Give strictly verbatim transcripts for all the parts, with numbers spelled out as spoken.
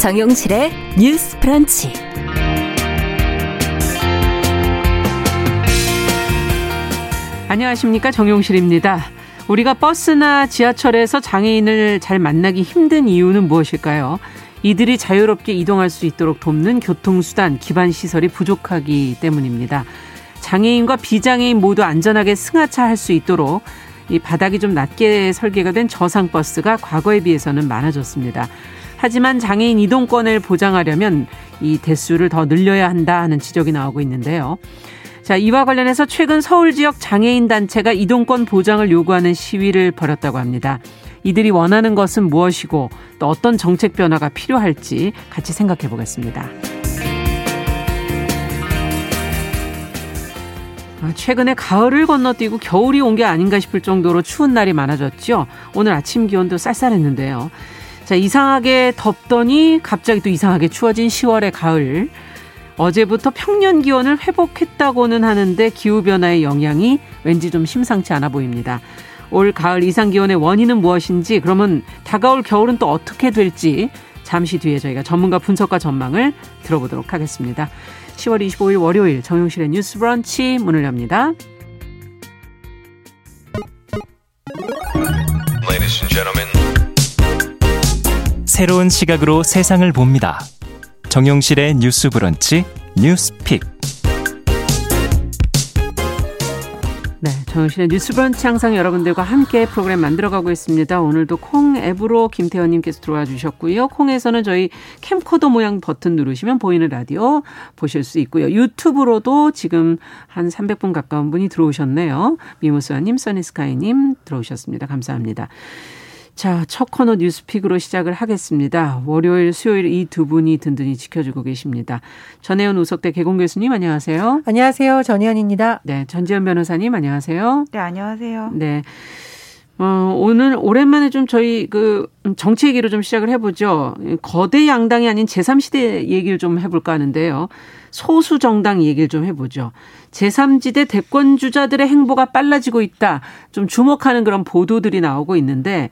정용실의 뉴스 브런치. 안녕하십니까, 정용실입니다. 우리가 버스나 지하철에서 장애인을 잘 만나기 힘든 이유는 무엇일까요? 이들이 자유롭게 이동할 수 있도록 돕는 교통수단, 기반시설이 부족하기 때문입니다. 장애인과 비장애인 모두 안전하게 승하차할 수 있도록 이 바닥이 좀 낮게 설계가 된 저상버스가 과거에 비해서는 많아졌습니다. 하지만 장애인 이동권을 보장하려면 이 대수를 더 늘려야 한다 하는 지적이 나오고 있는데요. 자, 이와 관련해서 최근 서울 지역 장애인 단체가 이동권 보장을 요구하는 시위를 벌였다고 합니다. 이들이 원하는 것은 무엇이고 또 어떤 정책 변화가 필요할지 같이 생각해 보겠습니다. 최근에 가을을 건너뛰고 겨울이 온 게 아닌가 싶을 정도로 추운 날이 많아졌죠. 오늘 아침 기온도 쌀쌀했는데요. 자, 이상하게 덥더니 갑자기 또 이상하게 추워진 시월의 가을. 어제부터 평년 기온을 회복했다고는 하는데 기후변화의 영향이 왠지 좀 심상치 않아 보입니다. 올 가을 이상기온의 원인은 무엇인지, 그러면 다가올 겨울은 또 어떻게 될지 잠시 뒤에 저희가 전문가 분석과 전망을 들어보도록 하겠습니다. 시월 이십오일 월요일 정용실의 뉴스 브런치 문을 엽니다. Ladies and gentlemen. 새로운 시각으로 세상을 봅니다. 정용실의 뉴스 브런치 뉴스픽. 네, 정영실의 뉴스 브런치 항상 여러분들과 함께 프로그램 만들어가고 있습니다. 오늘도 콩 앱으로 김태현님께서 들어와 주셨고요. 콩에서는 저희 캠코더 모양 버튼 누르시면 보이는 라디오 보실 수 있고요. 유튜브로도 지금 한 삼백 분 가까운 분이 들어오셨네요. 미무수아님, 써니스카이님 들어오셨습니다. 감사합니다. 자, 첫 코너 뉴스픽으로 시작을 하겠습니다. 월요일, 수요일 이 두 분이 든든히 지켜주고 계십니다. 전혜원 우석대 개공 교수님, 안녕하세요. 안녕하세요. 전혜원입니다. 네, 전지현 변호사님, 안녕하세요. 네, 안녕하세요. 네, 어, 오늘 오랜만에 좀 저희 그 정치 얘기로 좀 시작을 해보죠. 거대 양당이 아닌 제삼 시대 얘기를 좀 해볼까 하는데요. 소수 정당 얘기를 좀 해보죠. 제삼 지대 대권 주자들의 행보가 빨라지고 있다. 좀 주목하는 그런 보도들이 나오고 있는데,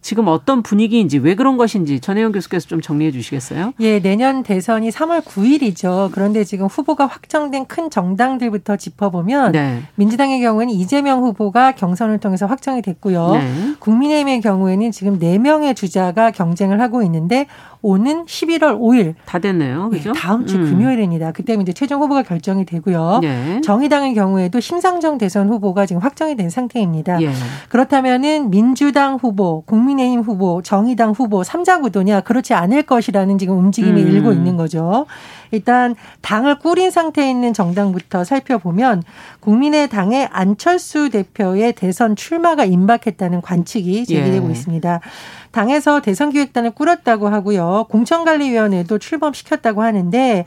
지금 어떤 분위기인지, 왜 그런 것인지 전혜영 교수께서 좀 정리해 주시겠어요? 예, 내년 대선이 삼월 구일이죠. 그런데 지금 후보가 확정된 큰 정당들부터 짚어보면, 네, 민주당의 경우에는 이재명 후보가 경선을 통해서 확정이 됐고요. 네. 국민의힘의 경우에는 지금 네 명의 주자가 경쟁을 하고 있는데, 오는 십일월 오일. 다 됐네요. 그죠? 네, 다음 주 음. 금요일입니다. 그때 이제 최종 후보가 결정이 되고요. 예. 정의당의 경우에도 심상정 대선 후보가 지금 확정이 된 상태입니다. 예. 그렇다면은 민주당 후보, 국민의힘 후보, 정의당 후보 삼자 구도냐? 그렇지 않을 것이라는 지금 움직임이 음. 일고 있는 거죠. 일단 당을 꾸린 상태에 있는 정당부터 살펴보면, 국민의당의 안철수 대표의 대선 출마가 임박했다는 관측이 제기되고 예. 있습니다. 당에서 대선기획단을 꾸렸다고 하고요. 공천관리위원회도 출범시켰다고 하는데,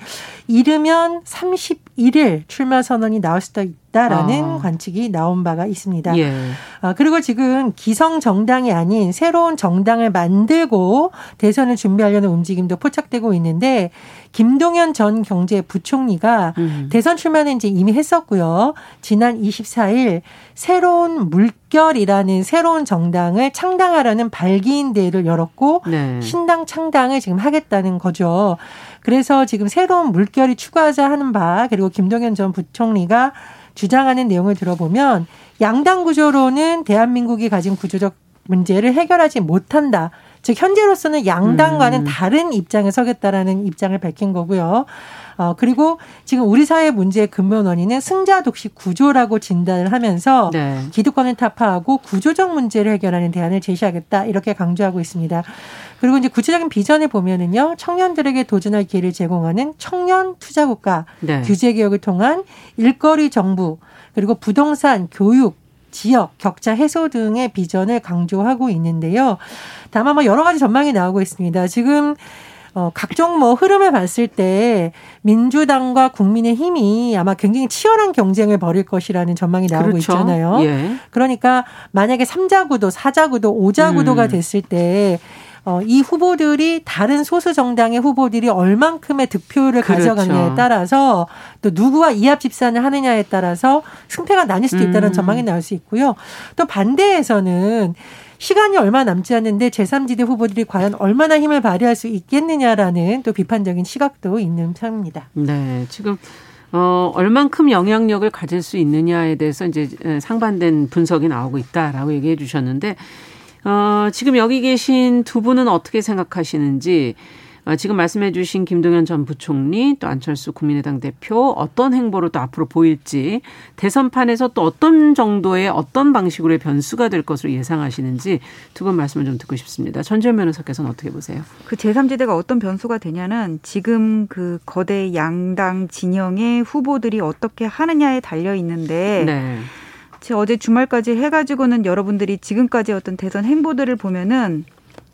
이르면 삼십일일 출마 선언이 나올 수도 있다라는 아. 관측이 나온 바가 있습니다. 예. 아, 그리고 지금 기성 정당이 아닌 새로운 정당을 만들고 대선을 준비하려는 움직임도 포착되고 있는데, 김동연 전 경제부총리가 음. 대선 출마는 이제 이미 했었고요. 지난 이십사일 새로운 물결이라는 새로운 정당을 창당하라는 발기인 대회를 열었고, 네, 신당 창당을 지금 하겠다는 거죠. 그래서 지금 새로운 물결이 추구하자 하는 바, 그리고 김동연 전 부총리가 주장하는 내용을 들어보면, 양당 구조로는 대한민국이 가진 구조적 문제를 해결하지 못한다. 즉 현재로서는 양당과는 음. 다른 입장에 서겠다라는 입장을 밝힌 거고요. 어, 그리고 지금 우리 사회 문제의 근본 원인은 승자 독식 구조라고 진단을 하면서, 네, 기득권을 타파하고 구조적 문제를 해결하는 대안을 제시하겠다, 이렇게 강조하고 있습니다. 그리고 이제 구체적인 비전을 보면은요, 청년들에게 도전할 기회를 제공하는 청년 투자국가, 네, 규제 개혁을 통한 일거리 정부, 그리고 부동산, 교육, 지역, 격차 해소 등의 비전을 강조하고 있는데요. 다만 뭐 여러 가지 전망이 나오고 있습니다. 지금 어, 각종 뭐 흐름을 봤을 때 민주당과 국민의힘이 아마 굉장히 치열한 경쟁을 벌일 것이라는 전망이 나오고 그렇죠. 있잖아요. 예. 그러니까 만약에 삼자 구도, 사자 구도, 오자 음. 구도가 됐을 때 어, 이 후보들이 다른 소수 정당의 후보들이 얼만큼의 득표율을 그렇죠. 가져갔냐에 따라서, 또 누구와 이합 집산을 하느냐에 따라서 승패가 나뉠 수도 있다는 음. 전망이 나올 수 있고요. 또 반대에서는 시간이 얼마 남지 않은데 제삼지대 후보들이 과연 얼마나 힘을 발휘할 수 있겠느냐라는 또 비판적인 시각도 있는 편입니다. 네, 지금 어, 얼만큼 영향력을 가질 수 있느냐에 대해서 이제 상반된 분석이 나오고 있다라고 얘기해 주셨는데, 어, 지금 여기 계신 두 분은 어떻게 생각하시는지, 어, 지금 말씀해 주신 김동연 전 부총리, 또 안철수 국민의당 대표, 어떤 행보로 또 앞으로 보일지, 대선판에서 또 어떤 정도의 어떤 방식으로의 변수가 될 것으로 예상하시는지 두 분 말씀을 좀 듣고 싶습니다. 전지현 변호사께서는 어떻게 보세요? 그 제삼지대가 어떤 변수가 되냐는 지금 그 거대 양당 진영의 후보들이 어떻게 하느냐에 달려 있는데, 네. 어제 주말까지 해가지고는 여러분들이 지금까지 어떤 대선 행보들을 보면은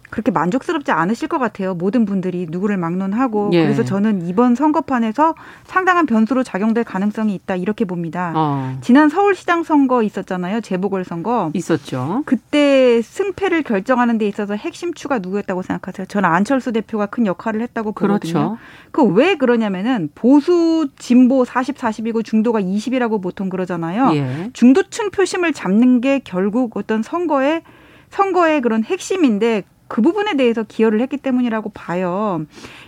그렇게 만족스럽지 않으실 것 같아요. 모든 분들이 누구를 막론하고. 예. 그래서 저는 이번 선거판에서 상당한 변수로 작용될 가능성이 있다 이렇게 봅니다. 어. 지난 서울시장 선거 있었잖아요. 재보궐선거. 있었죠. 그때 승패를 결정하는 데 있어서 핵심추가 누구였다고 생각하세요? 저는 안철수 대표가 큰 역할을 했다고 보거든요. 그렇죠. 그 왜 그러냐면은 보수 진보 사십 사십이고 중도가 이십이라고 보통 그러잖아요. 예. 중도층 표심을 잡는 게 결국 어떤 선거의 선거의 그런 핵심인데 그 부분에 대해서 기여를 했기 때문이라고 봐요.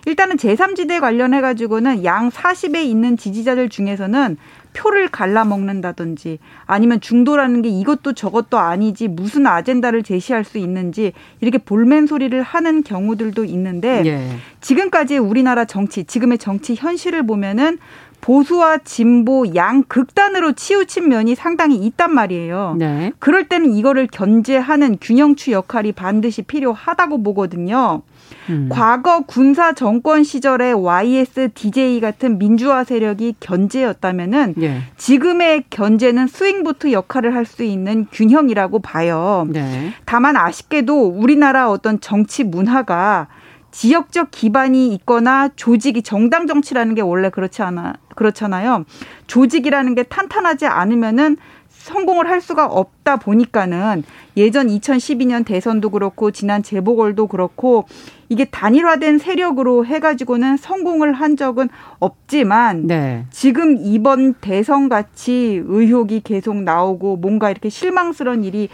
일단은 제삼지대 관련해가지고는 양 사십에 있는 지지자들 중에서는 표를 갈라먹는다든지 아니면 중도라는 게 이것도 저것도 아니지 무슨 아젠다를 제시할 수 있는지 이렇게 볼멘 소리를 하는 경우들도 있는데, 예. 지금까지의 우리나라 정치, 지금의 정치 현실을 보면은 보수와 진보 양 극단으로 치우친 면이 상당히 있단 말이에요. 네. 그럴 때는 이거를 견제하는 균형추 역할이 반드시 필요하다고 보거든요. 음. 과거 군사 정권 시절의 와이에스, 디제이 같은 민주화 세력이 견제였다면은, 예. 지금의 견제는 스윙보트 역할을 할 수 있는 균형이라고 봐요. 네. 다만 아쉽게도 우리나라 어떤 정치 문화가 지역적 기반이 있거나 조직이, 정당 정치라는 게 원래 그렇지 않아, 그렇잖아요. 조직이라는 게 탄탄하지 않으면은 성공을 할 수가 없다 보니까는 예전 이천십이 년 대선도 그렇고 지난 재보궐도 그렇고 이게 단일화된 세력으로 해가지고는 성공을 한 적은 없지만, 네. 지금 이번 대선같이 의혹이 계속 나오고 뭔가 이렇게 실망스러운 일이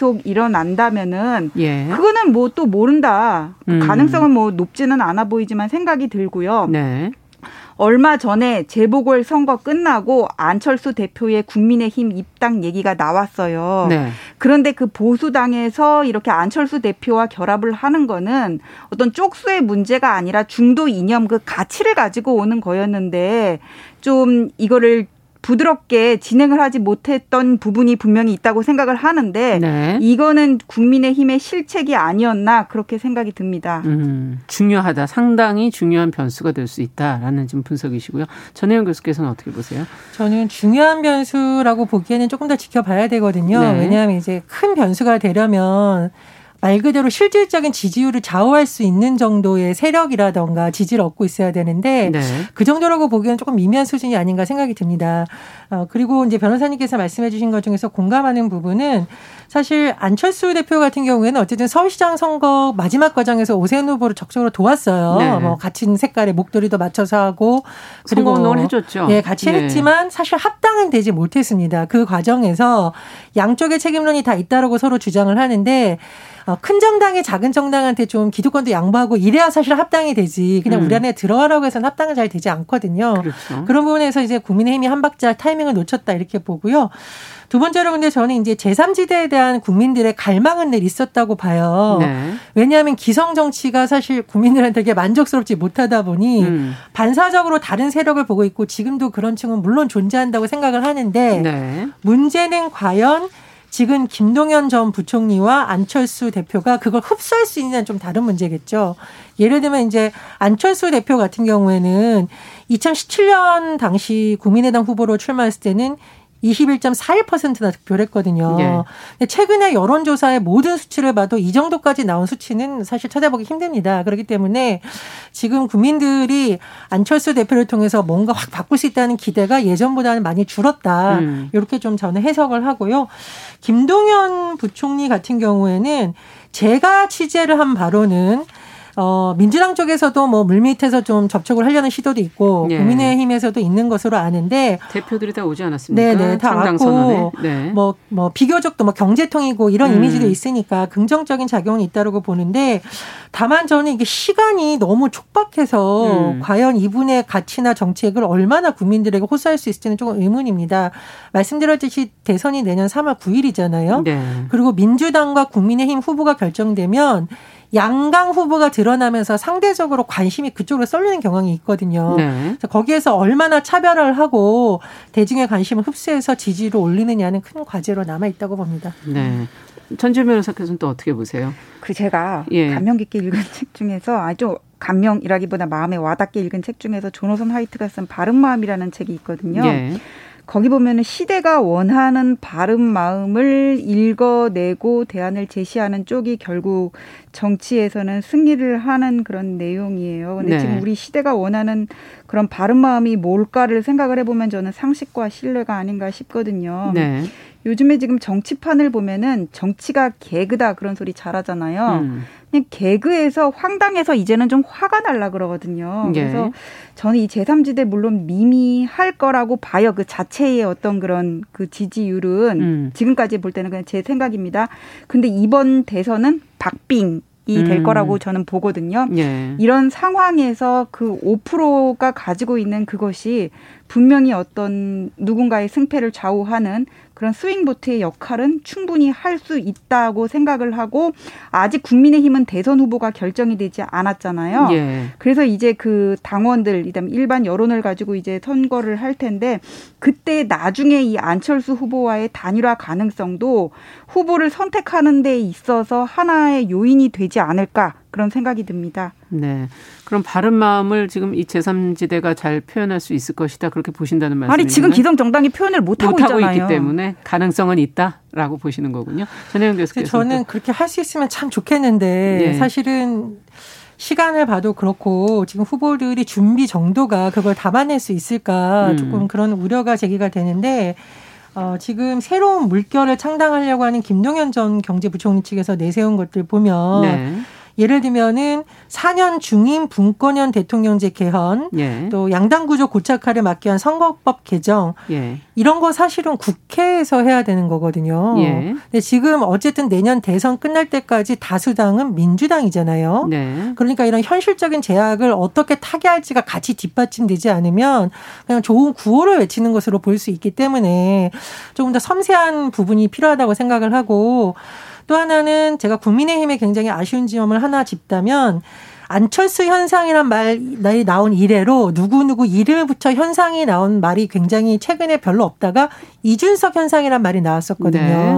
계속 일어난다면은, 예. 그거는 뭐 또 모른다. 음. 가능성은 뭐 높지는 않아 보이지만 생각이 들고요. 네. 얼마 전에 재보궐선거 끝나고 안철수 대표의 국민의힘 입당 얘기가 나왔어요. 네. 그런데 그 보수당에서 이렇게 안철수 대표와 결합을 하는 거는 어떤 쪽수의 문제가 아니라 중도 이념, 그 가치를 가지고 오는 거였는데 좀 이거를 부드럽게 진행을 하지 못했던 부분이 분명히 있다고 생각을 하는데, 네. 이거는 국민의힘의 실책이 아니었나 그렇게 생각이 듭니다. 음, 중요하다. 상당히 중요한 변수가 될 수 있다라는 지금 분석이시고요. 전혜영 교수께서는 어떻게 보세요? 저는 중요한 변수라고 보기에는 조금 더 지켜봐야 되거든요. 네. 왜냐하면 이제 큰 변수가 되려면 말 그대로 실질적인 지지율을 좌우할 수 있는 정도의 세력이라던가 지지를 얻고 있어야 되는데, 네. 그 정도라고 보기에는 조금 미미한 수준이 아닌가 생각이 듭니다. 어, 그리고 이제 변호사님께서 말씀해 주신 것 중에서 공감하는 부분은 사실 안철수 대표 같은 경우에는 어쨌든 서울시장 선거 마지막 과정에서 오세훈 후보를 적극적으로 도왔어요. 네. 뭐 같은 색깔의 목도리도 맞춰서 하고 그리고 선거운동을 해줬죠. 네, 같이, 네. 했지만 사실 합당은 되지 못했습니다. 그 과정에서 양쪽의 책임론이 다 있다라고 서로 주장을 하는데, 큰 정당이 작은 정당한테 좀 기득권도 양보하고 이래야 사실 합당이 되지. 그냥 음. 우리 안에 들어가라고 해서는 합당은 잘 되지 않거든요. 그렇죠. 그런 부분에서 이제 국민의힘이 한 박자 타이밍을 놓쳤다 이렇게 보고요. 두 번째로 근데 저는 이제 제삼지대에 대한 국민들의 갈망은 늘 있었다고 봐요. 네. 왜냐하면 기성 정치가 사실 국민들한테 되게 만족스럽지 못하다 보니 음. 반사적으로 다른 세력을 보고 있고 지금도 그런 층은 물론 존재한다고 생각을 하는데, 네. 문제는 과연 지금 김동연 전 부총리와 안철수 대표가 그걸 흡수할 수 있느냐는 좀 다른 문제겠죠. 예를 들면 이제 안철수 대표 같은 경우에는 이천십칠 년 당시 국민의당 후보로 출마했을 때는 이십일 점 사일 퍼센트나 득표를 했거든요. 네. 근데 최근에 여론조사의 모든 수치를 봐도 이 정도까지 나온 수치는 사실 찾아보기 힘듭니다. 그렇기 때문에 지금 국민들이 안철수 대표를 통해서 뭔가 확 바꿀 수 있다는 기대가 예전보다는 많이 줄었다. 음. 이렇게 좀 저는 해석을 하고요. 김동연 부총리 같은 경우에는 제가 취재를 한 바로는 어, 민주당 쪽에서도 뭐 물밑에서 좀 접촉을 하려는 시도도 있고 예. 국민의힘에서도 있는 것으로 아는데 대표들이 다 오지 않았습니까? 네네, 다 왔고 네. 뭐, 뭐 비교적 또 뭐 경제통이고 이런 음. 이미지도 있으니까 긍정적인 작용이 있다고 보는데 다만 저는 이게 시간이 너무 촉박해서 음. 과연 이분의 가치나 정책을 얼마나 국민들에게 호소할 수 있을지는 조금 의문입니다. 말씀드렸듯이 대선이 내년 삼월 구일이잖아요. 네. 그리고 민주당과 국민의힘 후보가 결정되면 양강 후보가 드러나면서 상대적으로 관심이 그쪽으로 쏠리는 경향이 있거든요. 네. 그래서 거기에서 얼마나 차별화를 하고 대중의 관심을 흡수해서 지지로 올리느냐는 큰 과제로 남아있다고 봅니다. 네. 전지현 변호사께서는 또 어떻게 보세요? 그 제가 예. 감명 깊게 읽은 책 중에서 아주 감명이라기보다 마음에 와닿게 읽은 책 중에서 조노선 화이트가 쓴 바른 마음이라는 책이 있거든요. 예. 거기 보면은 시대가 원하는 바른 마음을 읽어내고 대안을 제시하는 쪽이 결국 정치에서는 승리를 하는 그런 내용이에요. 근데 네. 지금 우리 시대가 원하는 그런 바른 마음이 뭘까를 생각을 해보면 저는 상식과 신뢰가 아닌가 싶거든요. 네. 요즘에 지금 정치판을 보면은 정치가 개그다 그런 소리 잘하잖아요. 음. 그냥 개그에서 황당해서 이제는 좀 화가 날라 그러거든요. 예. 그래서 저는 이 제삼지대 물론 미미할 거라고 봐요. 그 자체의 어떤 그런 그 지지율은 음. 지금까지 볼 때는 그냥 제 생각입니다. 근데 이번 대선은 박빙. 이 될 음. 거라고 저는 보거든요. 예. 이런 상황에서 그 오 퍼센트가 가지고 있는 그것이 분명히 어떤 누군가의 승패를 좌우하는 그런 스윙보트의 역할은 충분히 할 수 있다고 생각을 하고 아직 국민의힘은 대선 후보가 결정이 되지 않았잖아요. 예. 그래서 이제 그 당원들, 일반 여론을 가지고 이제 선거를 할 텐데 그때 나중에 이 안철수 후보와의 단일화 가능성도 후보를 선택하는 데 있어서 하나의 요인이 되지 않을까 그런 생각이 듭니다. 네. 그럼 바른 마음을 지금 이 제삼지대가 잘 표현할 수 있을 것이다. 그렇게 보신다는 말씀이에요? 아니, 지금 기성정당이 표현을 못하고 못 있잖아요. 못하고 있기 때문에 가능성은 있다라고 보시는 거군요. 전혜영 교수께서. 저는 그렇게 할 수 있으면 참 좋겠는데 네. 사실은 시간을 봐도 그렇고 지금 후보들이 준비 정도가 그걸 담아낼 수 있을까 음. 조금 그런 우려가 제기가 되는데 어, 지금 새로운 물결을 창당하려고 하는 김동연 전 경제부총리 측에서 내세운 것들 보면 네. 예를 들면은 사 년 중임 분권형 대통령제 개헌, 예. 또 양당 구조 고착화를 막기 위한 선거법 개정 예. 이런 거 사실은 국회에서 해야 되는 거거든요. 예. 근데 지금 어쨌든 내년 대선 끝날 때까지 다수당은 민주당이잖아요. 네. 그러니까 이런 현실적인 제약을 어떻게 타개할지가 같이 뒷받침되지 않으면 그냥 좋은 구호를 외치는 것으로 볼 수 있기 때문에 조금 더 섬세한 부분이 필요하다고 생각을 하고. 또 하나는 제가 국민의힘에 굉장히 아쉬운 지점을 하나 짚다면 안철수 현상이란 말이 나온 이래로 누구누구 이름을 붙여 현상이 나온 말이 굉장히 최근에 별로 없다가 이준석 현상이란 말이 나왔었거든요. 네.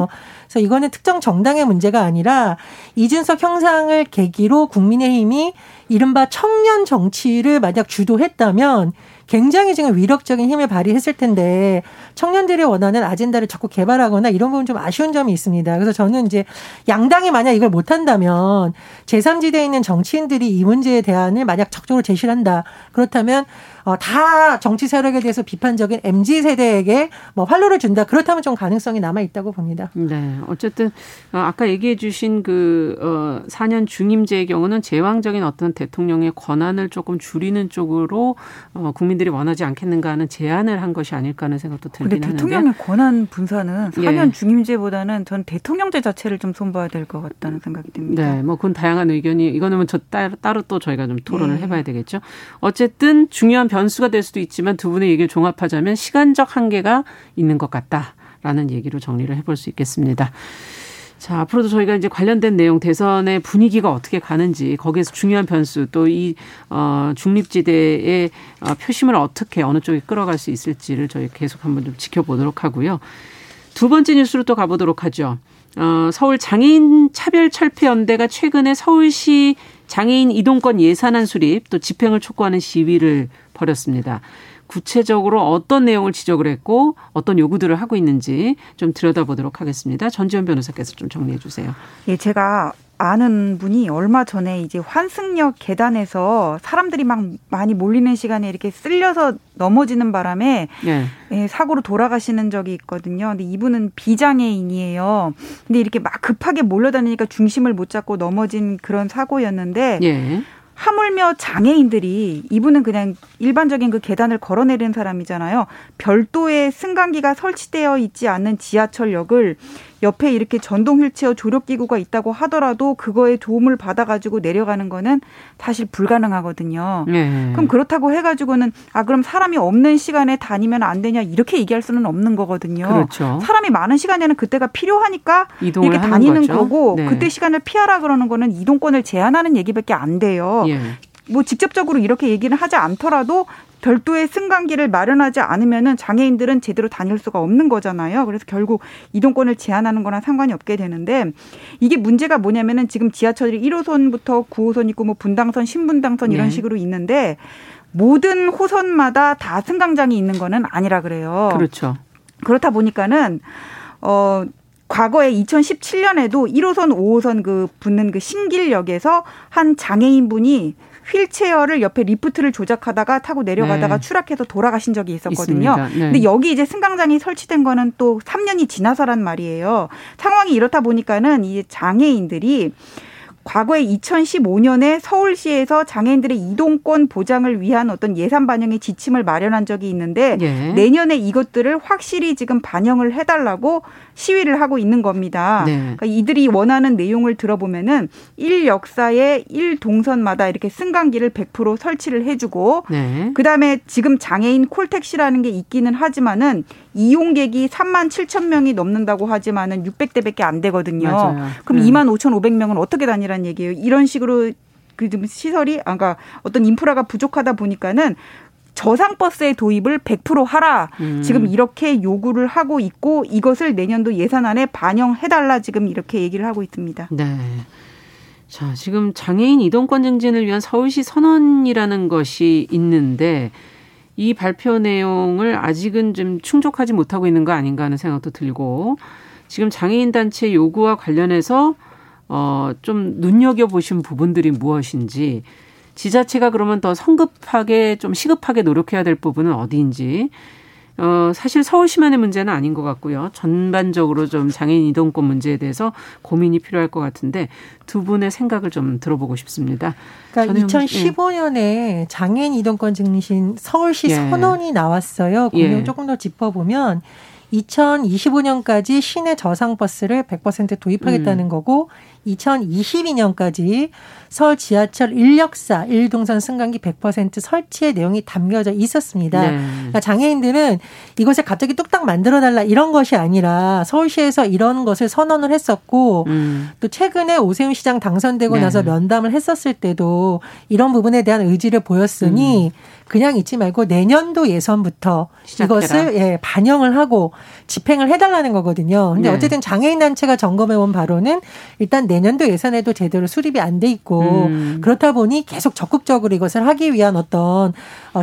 그래서 이거는 특정 정당의 문제가 아니라 이준석 현상을 계기로 국민의힘이 이른바 청년 정치를 만약 주도했다면 굉장히 지금 위력적인 힘을 발휘했을 텐데 청년들이 원하는 아젠다를 자꾸 개발하거나 이런 부분 좀 아쉬운 점이 있습니다. 그래서 저는 이제 양당이 만약 이걸 못한다면 제삼지대에 있는 정치인들이 이 문제에 대한을 만약 적극적으로 제시를 한다. 그렇다면 다 정치 세력에 대해서 비판적인 엠지 세대에게 뭐 활로를 준다. 그렇다면 좀 가능성이 남아있다고 봅니다. 네. 어쨌든 아까 얘기해 주신 그 사 년 중임제의 경우는 제왕적인 어떤 대통령의 권한을 조금 줄이는 쪽으로 국민들이 원하지 않겠는가 하는 제안을 한 것이 아닐까 하는 생각도 들긴 하는데. 그런데 대통령의 권한 분산은 사 년 예. 중임제보다는 전 대통령제 자체를 좀 손봐야 될 것 같다는 생각이 듭니다. 네. 뭐 그건 다양한 의견이 이거는 저 따로, 따로 또 저희가 좀 토론을 예. 해봐야 되겠죠. 어쨌든 중요한 변수가 될 수도 있지만 두 분의 얘기를 종합하자면 시간적 한계가 있는 것 같다라는 얘기로 정리를 해볼 수 있겠습니다. 자, 앞으로도 저희가 이제 관련된 내용, 대선의 분위기가 어떻게 가는지, 거기에서 중요한 변수, 또 이, 어, 중립지대의 어, 표심을 어떻게 어느 쪽에 끌어갈 수 있을지를 저희 계속 한번 좀 지켜보도록 하고요. 두 번째 뉴스로 또 가보도록 하죠. 어, 서울 장애인 차별 철폐 연대가 최근에 서울시 장애인 이동권 예산안 수립 또 집행을 촉구하는 시위를 벌였습니다. 구체적으로 어떤 내용을 지적을 했고 어떤 요구들을 하고 있는지 좀 들여다보도록 하겠습니다. 전지현 변호사께서 좀 정리해 주세요. 예, 제가 아는 분이 얼마 전에 이제 환승역 계단에서 사람들이 막 많이 몰리는 시간에 이렇게 쓸려서 넘어지는 바람에 예. 예, 사고로 돌아가시는 적이 있거든요. 근데 이분은 비장애인이에요. 근데 이렇게 막 급하게 몰려다니니까 중심을 못 잡고 넘어진 그런 사고였는데 있는데 예. 하물며 장애인들이 이분은 그냥 일반적인 그 계단을 걸어내리는 사람이잖아요. 별도의 승강기가 설치되어 있지 않은 지하철역을 옆에 이렇게 전동 휠체어 조력기구가 있다고 하더라도 그거에 도움을 받아가지고 내려가는 거는 사실 불가능하거든요. 네. 그럼 그렇다고 해가지고는 아 그럼 사람이 없는 시간에 다니면 안 되냐 이렇게 얘기할 수는 없는 거거든요. 그렇죠. 사람이 많은 시간에는 그때가 필요하니까 이렇게 다니는 거죠. 거고 네. 그때 시간을 피하라 그러는 거는 이동권을 제한하는 얘기밖에 안 돼요. 네. 뭐 직접적으로 이렇게 얘기는 하지 않더라도 별도의 승강기를 마련하지 않으면은 장애인들은 제대로 다닐 수가 없는 거잖아요. 그래서 결국 이동권을 제한하는 거랑 상관이 없게 되는데 이게 문제가 뭐냐면은 지금 지하철이 일 호선부터 구 호선 있고 뭐 분당선, 신분당선 이런 네. 식으로 있는데 모든 호선마다 다 승강장이 있는 거는 아니라 그래요. 그렇죠. 그렇다 보니까는 어 과거에 이천십칠 년에도 일 호선, 오 호선 그 붙는 그 신길역에서 한 장애인분이 휠체어를 옆에 리프트를 조작하다가 타고 내려가다가 네. 추락해서 돌아가신 적이 있었거든요. 네. 근데 여기 이제 승강장이 설치된 거는 또 삼 년이 지나서란 말이에요. 상황이 이렇다 보니까는 이 장애인들이 과거에 이천십오 년에 서울시에서 장애인들의 이동권 보장을 위한 어떤 예산 반영의 지침을 마련한 적이 있는데 예. 내년에 이것들을 확실히 지금 반영을 해달라고 시위를 하고 있는 겁니다. 네. 그러니까 이들이 원하는 내용을 들어보면은 일 역사에 일 동선마다 이렇게 승강기를 백 퍼센트 설치를 해주고 네. 그다음에 지금 장애인 콜택시라는 게 있기는 하지만은 이용객이 삼만 칠천 명이 넘는다고 하지만은 육백 대밖에 안 되거든요. 맞아요. 그럼 네. 이만 오천오백 명은 어떻게 다니라는 얘기예요. 이런 식으로 그 좀 시설이 아까 그러니까 어떤 인프라가 부족하다 보니까는 저상 버스의 도입을 백 퍼센트 하라. 음. 지금 이렇게 요구를 하고 있고 이것을 내년도 예산안에 반영해달라 지금 이렇게 얘기를 하고 있습니다. 네. 자, 지금 장애인 이동권 증진을 위한 서울시 선언이라는 것이 있는데 이 발표 내용을 아직은 좀 충족하지 못하고 있는 거 아닌가 하는 생각도 들고 지금 장애인 단체 요구와 관련해서 어, 좀 눈여겨보신 부분들이 무엇인지 지자체가 그러면 더 성급하게 좀 시급하게 노력해야 될 부분은 어디인지 어, 사실 서울시만의 문제는 아닌 것 같고요. 전반적으로 좀 장애인 이동권 문제에 대해서 고민이 필요할 것 같은데 두 분의 생각을 좀 들어보고 싶습니다. 그러니까 이천십오 년에 예. 장애인 이동권 증진 서울시 예. 선언이 나왔어요. 그 내용 예. 조금 더 짚어보면 이천이십오 년까지 시내 저상버스를 백 퍼센트 도입하겠다는 음. 거고 이천이십이 년까지 서울 지하철 일 역사 일 동선 승강기 백 퍼센트 설치의 내용이 담겨져 있었습니다. 네. 그러니까 장애인들은 이것을 갑자기 뚝딱 만들어달라 이런 것이 아니라 서울시에서 이런 것을 선언을 했었고 음. 또 최근에 오세훈 시장 당선되고 네. 나서 면담을 했었을 때도 이런 부분에 대한 의지를 보였으니 음. 그냥 잊지 말고 내년도 예선부터 시작해라. 이것을 예, 반영을 하고 집행을 해달라는 거거든요. 근데 네. 어쨌든 장애인 단체가 점검해온 바로는 일단 내년도 예산에도 제대로 수립이 안 돼 있고 음. 그렇다 보니 계속 적극적으로 이것을 하기 위한 어떤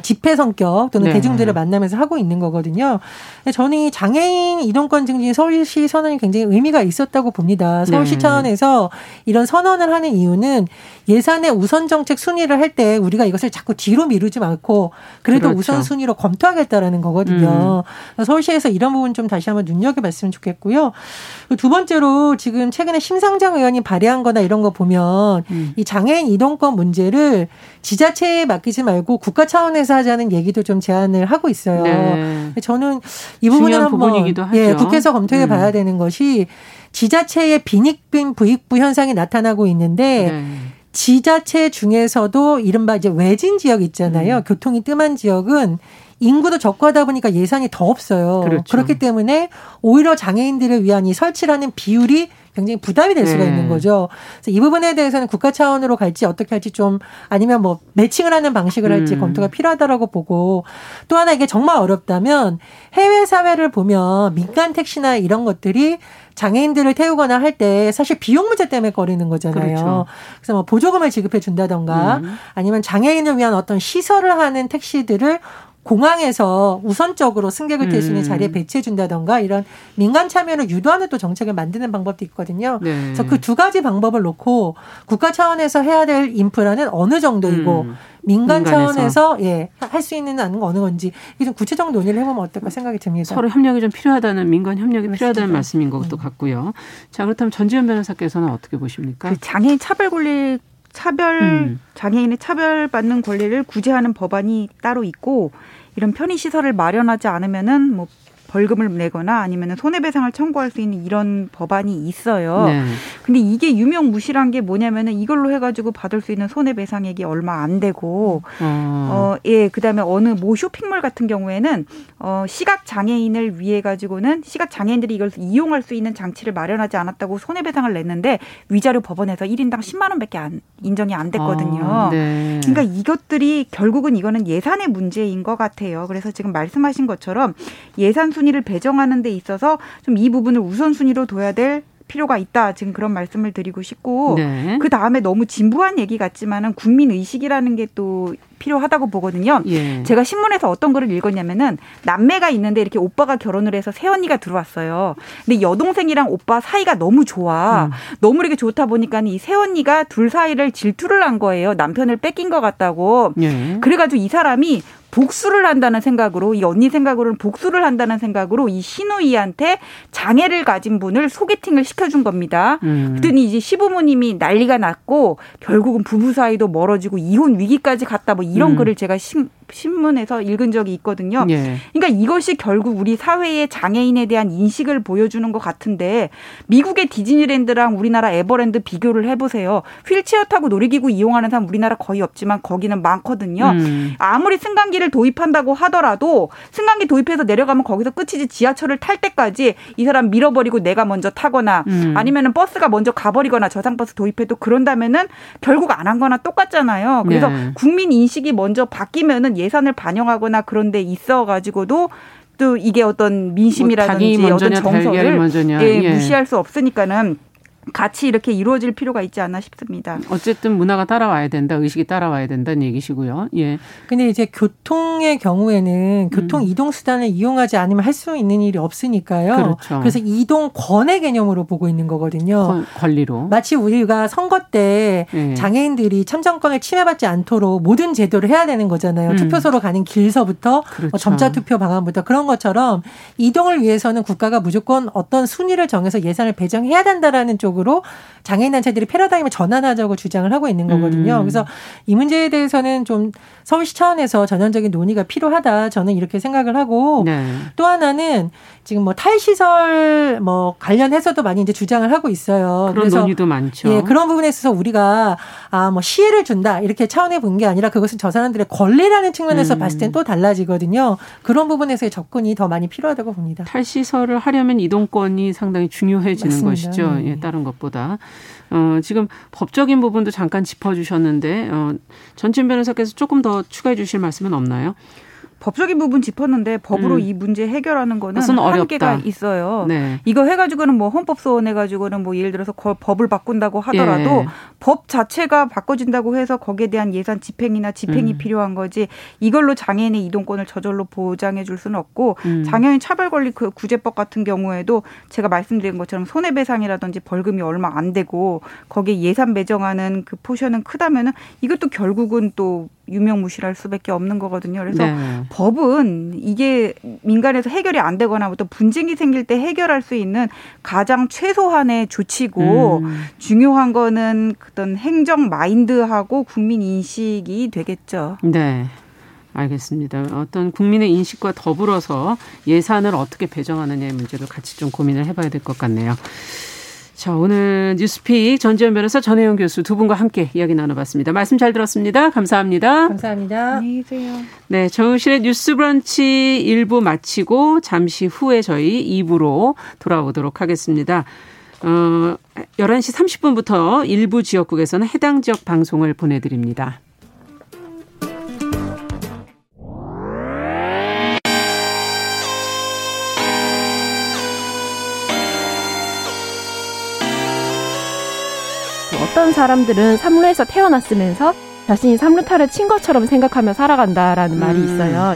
집회 성격 또는 네. 대중들을 만나면서 하고 있는 거거든요. 근데 저는 이 장애인 이동권 증진 서울시 선언이 굉장히 의미가 있었다고 봅니다. 서울시 네. 차원에서 이런 선언을 하는 이유는 예산의 우선 정책 순위를 할 때 우리가 이것을 자꾸 뒤로 미루지 않고 그래도 그렇죠. 우선순위로 검토하겠다라는 거거든요. 음. 서울시에서 이런 부분 좀 다시 한번 눈여겨봤으면 좋겠고요. 두 번째로 지금 최근에 심상정 의원이 발의한 거나 이런 거 보면 음. 이 장애인 이동권 문제를 지자체에 맡기지 말고 국가 차원에서 하자는 얘기도 좀 제안을 하고 있어요. 네. 저는 이 부분은 한번 예, 국회에서 검토해 봐야 음. 되는 것이 지자체의 빈익빈 부익부 현상이 나타나고 있는데 네. 지자체 중에서도 이른바 이제 외진 지역 있잖아요. 음. 교통이 뜸한 지역은 인구도 적고 하다 보니까 예산이 더 없어요. 그렇죠. 그렇기 때문에 오히려 장애인들을 위한 이 설치라는 비율이 굉장히 부담이 될 수가 네. 있는 거죠. 그래서 이 부분에 대해서는 국가 차원으로 갈지 어떻게 할지 좀 아니면 뭐 매칭을 하는 방식을 할지 음. 검토가 필요하다라고 보고 또 하나 이게 정말 어렵다면 해외 사회를 보면 민간 택시나 이런 것들이 장애인들을 태우거나 할 때 사실 비용 문제 때문에 거리는 거잖아요. 그렇죠. 그래서 뭐 보조금을 지급해 준다던가 음. 아니면 장애인을 위한 어떤 시설을 하는 택시들을 공항에서 우선적으로 승객을 뛸 수 있는 자리에 배치해 준다던가 이런 민간 참여를 유도하는 또 정책을 만드는 방법도 있거든요. 네. 그래서 그 두 가지 방법을 놓고 국가 차원에서 해야 될 인프라는 어느 정도이고 음. 민간 민간에서. 차원에서 예, 할 수 있는 어느 건지 이게 좀 구체적 논의를 해보면 어떨까 생각이 듭니다. 서로 협력이 좀 필요하다는 민간 협력이 맞습니다. 필요하다는 말씀인 것도 네. 같고요. 자 그렇다면 전지현 변호사께서는 어떻게 보십니까? 그 장애인 차별 권리 차별 음. 장애인의 차별받는 권리를 구제하는 법안이 따로 있고 이런 편의 시설을 마련하지 않으면은 뭐 벌금을 내거나 아니면은 손해배상을 청구할 수 있는 이런 법안이 있어요. 네. 근데 이게 유명무실한 게 뭐냐면은 이걸로 해가지고 받을 수 있는 손해배상액이 얼마 안 되고, 어, 어 예, 그다음에 어느 모 쇼핑몰 같은 경우에는 어, 시각 장애인을 위해 가지고는 시각 장애인들이 이걸 이용할 수 있는 장치를 마련하지 않았다고 손해배상을 냈는데 위자료 법원에서 일 인당 십만 원밖에 안, 인정이 안 됐거든요. 어, 네. 그러니까 이것들이 결국은 이거는 예산의 문제인 것 같아요. 그래서 지금 말씀하신 것처럼 예산 순 순위를 배정하는 데 있어서 좀 이 부분을 우선순위로 둬야 될 필요가 있다. 지금 그런 말씀을 드리고 싶고 네. 그다음에 너무 진부한 얘기 같지만은 국민의식이라는 게 또 필요하다고 보거든요. 예. 제가 신문에서 어떤 글을 읽었냐면은 남매가 있는데 이렇게 오빠가 결혼을 해서 새언니가 들어왔어요. 근데 여동생이랑 오빠 사이가 너무 좋아. 음. 너무 이렇게 좋다 보니까 이 새언니가 둘 사이를 질투를 한 거예요. 남편을 뺏긴 것 같다고. 예. 그래가지고 이 사람이 복수를 한다는 생각으로 이 언니 생각으로는 복수를 한다는 생각으로 이 시누이한테 장애를 가진 분을 소개팅을 시켜준 겁니다. 음. 그랬더니 이제 시부모님이 난리가 났고 결국은 부부 사이도 멀어지고 이혼 위기까지 갔다 뭐 이런 음. 글을 제가 신, 신문에서 읽은 적이 있거든요. 예. 그러니까 이것이 결국 우리 사회의 장애인에 대한 인식을 보여주는 것 같은데 미국의 디즈니랜드랑 우리나라 에버랜드 비교를 해보세요. 휠체어 타고 놀이기구 이용하는 사람 우리나라 거의 없지만 거기는 많거든요. 음. 아무리 승강기를 도입한다고 하더라도 승강기 도입해서 내려가면 거기서 끝이지 지하철을 탈 때까지 이 사람 밀어버리고 내가 먼저 타거나 음. 아니면 버스가 먼저 가버리거나 저상버스 도입해도 그런다면은 결국 안 한 거나 똑같잖아요. 그래서 예. 국민 인식이 먼저 바뀌면은 예산을 반영하거나 그런 데 있어가지고도 또 이게 어떤 민심이라든지 뭐 어떤 정서를 예, 예. 무시할 수 없으니까는 같이 이렇게 이루어질 필요가 있지 않나 싶습니다. 어쨌든 문화가 따라와야 된다, 의식이 따라와야 된다는 얘기시고요. 예. 근데 이제 교통의 경우에는 교통 음. 이동 수단을 이용하지 않으면 할 수 있는 일이 없으니까요. 그렇죠. 그래서 이동권의 개념으로 보고 있는 거거든요. 권, 권리로. 마치 우리가 선거 때 예. 장애인들이 참정권을 침해받지 않도록 모든 제도를 해야 되는 거잖아요. 음. 투표소로 가는 길서부터 그렇죠. 점자 투표 방안부터 그런 것처럼 이동을 위해서는 국가가 무조건 어떤 순위를 정해서 예산을 배정해야 된다라는 쪽. 으로 장애인 단체들이 패러다임을 전환하자고 주장을 하고 있는 거거든요. 음. 그래서 이 문제에 대해서는 좀 서울시 차원에서 전환적인 논의가 필요하다. 저는 이렇게 생각을 하고 네. 또 하나는 지금 뭐 탈시설 뭐 관련해서도 많이 이제 주장을 하고 있어요. 그런 그래서 논의도 많죠. 예, 그런 부분에 있어서 우리가 아, 뭐 시혜를 준다 이렇게 차원해 본 게 아니라 그것은 저 사람들의 권리라는 측면에서 음. 봤을 땐 또 달라지거든요. 그런 부분에서의 접근이 더 많이 필요하다고 봅니다. 탈시설을 하려면 이동권이 상당히 중요해지는 맞습니다. 것이죠. 네. 예, 다른 것보다. 어, 지금 법적인 부분도 잠깐 짚어주셨는데 어, 전진 변호사께서 조금 더 추가해 주실 말씀은 없나요? 법적인 부분 짚었는데 법으로 음. 이 문제 해결하는 거는 한계가 있어요. 네. 이거 해가지고는 뭐 헌법소원 해가지고는 뭐 예를 들어서 법을 바꾼다고 하더라도 예. 법 자체가 바꿔진다고 해서 거기에 대한 예산 집행이나 집행이 음. 필요한 거지 이걸로 장애인의 이동권을 저절로 보장해 줄 수는 없고 음. 장애인 차별권리 그 구제법 같은 경우에도 제가 말씀드린 것처럼 손해배상이라든지 벌금이 얼마 안 되고 거기에 예산 배정하는 그 포션은 크다면은 이것도 결국은 또 유명무실할 수밖에 없는 거거든요. 그래서 네. 법은 이게 민간에서 해결이 안 되거나 어떤 분쟁이 생길 때 해결할 수 있는 가장 최소한의 조치고 음. 중요한 거는 어떤 행정 마인드하고 국민 인식이 되겠죠. 네. 알겠습니다. 어떤 국민의 인식과 더불어서 예산을 어떻게 배정하느냐의 문제도 같이 좀 고민을 해봐야 될 것 같네요. 자, 오늘 뉴스픽 전지현 변호사, 전혜영 교수 두 분과 함께 이야기 나눠봤습니다. 말씀 잘 들었습니다. 감사합니다. 감사합니다. 안녕히 계세요. 네, 정영실의 뉴스 브런치 일 부 마치고 잠시 후에 저희 이 부로 돌아오도록 하겠습니다. 어, 열한 시 삼십 분부터 일부 지역국에서는 해당 지역 방송을 보내드립니다. 어떤 사람들은 삼루에서 태어났으면서 자신이 삼루타를 친 것처럼 생각하며 살아간다라는 음. 말이 있어요.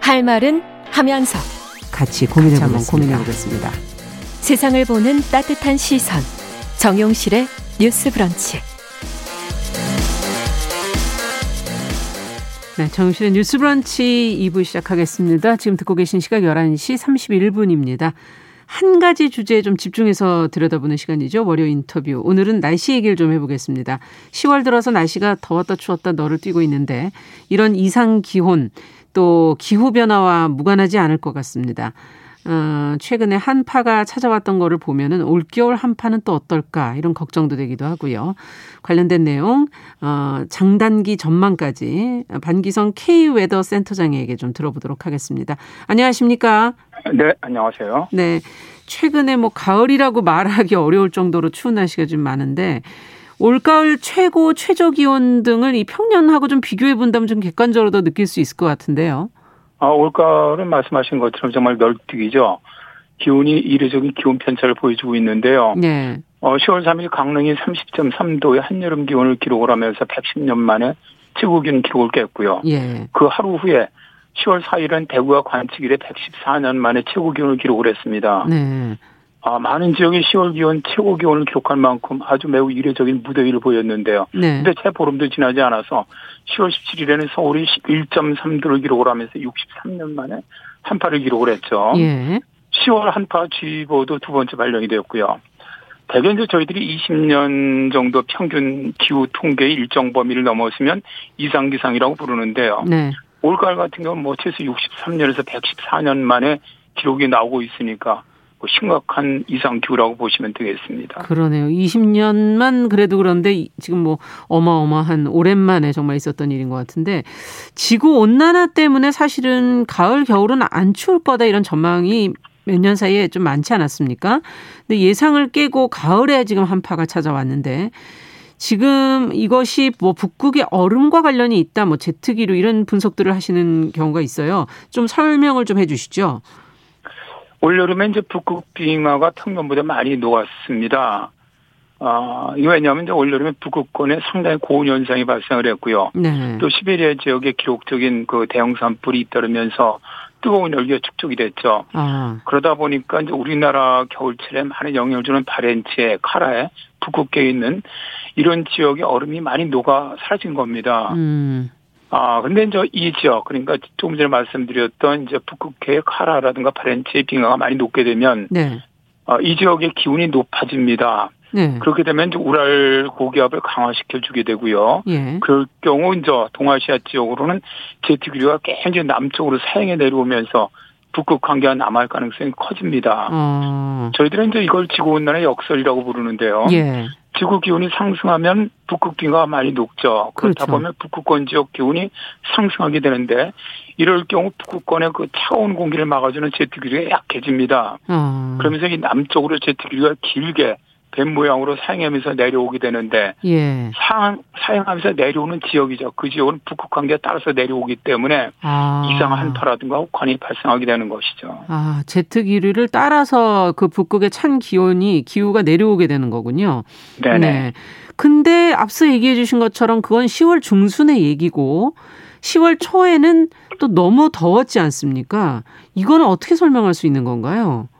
할 말은 하면서 같이 고민해보겠습니다. 고민해보겠습니다. 세상을 보는 따뜻한 시선. 정용실의 뉴스 브런치. 네, 정영실의 뉴스 브런치 이 부 시작하겠습니다. 지금 듣고 계신 시각 열한 시 삼십일 분입니다. 한 가지 주제에 좀 집중해서 들여다보는 시간이죠. 월요 인터뷰. 오늘은 날씨 얘기를 좀 해보겠습니다. 시월 들어서 날씨가 더웠다 추웠다 너를 뛰고 있는데 이런 이상기온 또 기후변화와 무관하지 않을 것 같습니다. 어, 최근에 한파가 찾아왔던 거를 보면은 올겨울 한파는 또 어떨까 이런 걱정도 되기도 하고요. 관련된 내용 어, 장단기 전망까지 반기성 K웨더 센터장에게 좀 들어보도록 하겠습니다. 안녕하십니까? 네, 안녕하세요. 네, 최근에 뭐 가을이라고 말하기 어려울 정도로 추운 날씨가 좀 많은데 올가을 최고 최저 기온 등을 이 평년하고 좀 비교해 본다면 좀 객관적으로 더 느낄 수 있을 것 같은데요. 아, 올가을은 말씀하신 것처럼 정말 널뛰기죠. 기온이 이례적인 기온 편차를 보여주고 있는데요. 네. 어, 시월 삼일 강릉이 삼십 점 삼 도의 한여름 기온을 기록을 하면서 백십 년 만에 최고 기온 기록을 깼고요. 예. 그 하루 후에 시월 사일은 대구가 관측 이래 백십사 년 만에 최고 기온을 기록을 했습니다. 네. 아, 많은 지역이 시월 기온 최고 기온을 기록한 만큼 아주 매우 이례적인 무더위를 보였는데요. 그런데 네. 채 보름도 지나지 않아서 시월 십칠일에는 서울이 십일 점 삼 도를 기록을 하면서 육십삼 년 만에 한파를 기록을 했죠. 예. 시월 한파 주의보도 두 번째 발령이 되었고요. 대개 이제 저희들이 이십 년 정도 평균 기후 통계의 일정 범위를 넘어서면 이상기상이라고 부르는데요. 네. 올가을 같은 경우는 뭐 최소 육십삼 년에서 백십사 년 만에 기록이 나오고 있으니까 심각한 이상 기후라고 보시면 되겠습니다. 그러네요. 이십 년만 그래도 그런데 지금 뭐 어마어마한 오랜만에 정말 있었던 일인 것 같은데 지구 온난화 때문에 사실은 가을 겨울은 안 추울 거다 이런 전망이 몇 년 사이에 좀 많지 않았습니까? 근데 예상을 깨고 가을에 지금 한파가 찾아왔는데 지금 이것이 뭐 북극의 얼음과 관련이 있다, 뭐 제트기류 이런 분석들을 하시는 경우가 있어요. 좀 설명을 좀 해주시죠. 올여름에 이제 북극 빙하가 평년보다 많이 녹았습니다. 아, 이거 왜냐하면 이제 올여름에 북극권에 상당히 고온 현상이 발생을 했고요. 네. 또 시베리아 지역에 기록적인 그 대형 산불이 잇따르면서 뜨거운 열기가 축적이 됐죠. 아. 그러다 보니까 이제 우리나라 겨울철에 많은 영향을 주는 바렌츠에, 카라에, 북극계에 있는 이런 지역의 얼음이 많이 녹아 사라진 겁니다. 음. 아, 근데 이제 이 지역, 그러니까 조금 전에 말씀드렸던 이제 북극해의 카라라든가 바렌츠의 빙하가 많이 녹게 되면, 네. 어, 이 지역의 기온이 높아집니다. 네. 그렇게 되면 이제 우랄 고기압을 강화시켜주게 되고요. 예. 그럴 경우 이제 동아시아 지역으로는 제트기류가 굉장히 남쪽으로 서행해 내려오면서 북극 환기가 남아할 가능성이 커집니다. 어. 저희들은 이제 이걸 지구온난화의 역설이라고 부르는데요. 예. 지구 기온이 상승하면 북극 빙하가 많이 녹죠. 그렇다 그렇죠. 보면 북극권 지역 기온이 상승하게 되는데 이럴 경우 북극권의 그 차가운 공기를 막아주는 제트기류가 약해집니다. 어. 그러면서 이 남쪽으로 제트기류가 길게 뱀 모양으로 사행하면서 내려오게 되는데 예. 사행, 사행하면서 내려오는 지역이죠. 그 지역은 북극 환기에 따라서 내려오기 때문에 아. 이상한 한파라든가 혹한이 발생하게 되는 것이죠. 아, 제트기류를 따라서 그 북극의 찬 기온이 기후가 내려오게 되는 거군요. 네네. 네. 근데 앞서 얘기해 주신 것처럼 그건 시월 중순의 얘기고 시월 초에는 또 너무 더웠지 않습니까? 이거는 어떻게 설명할 수 있는 건가요?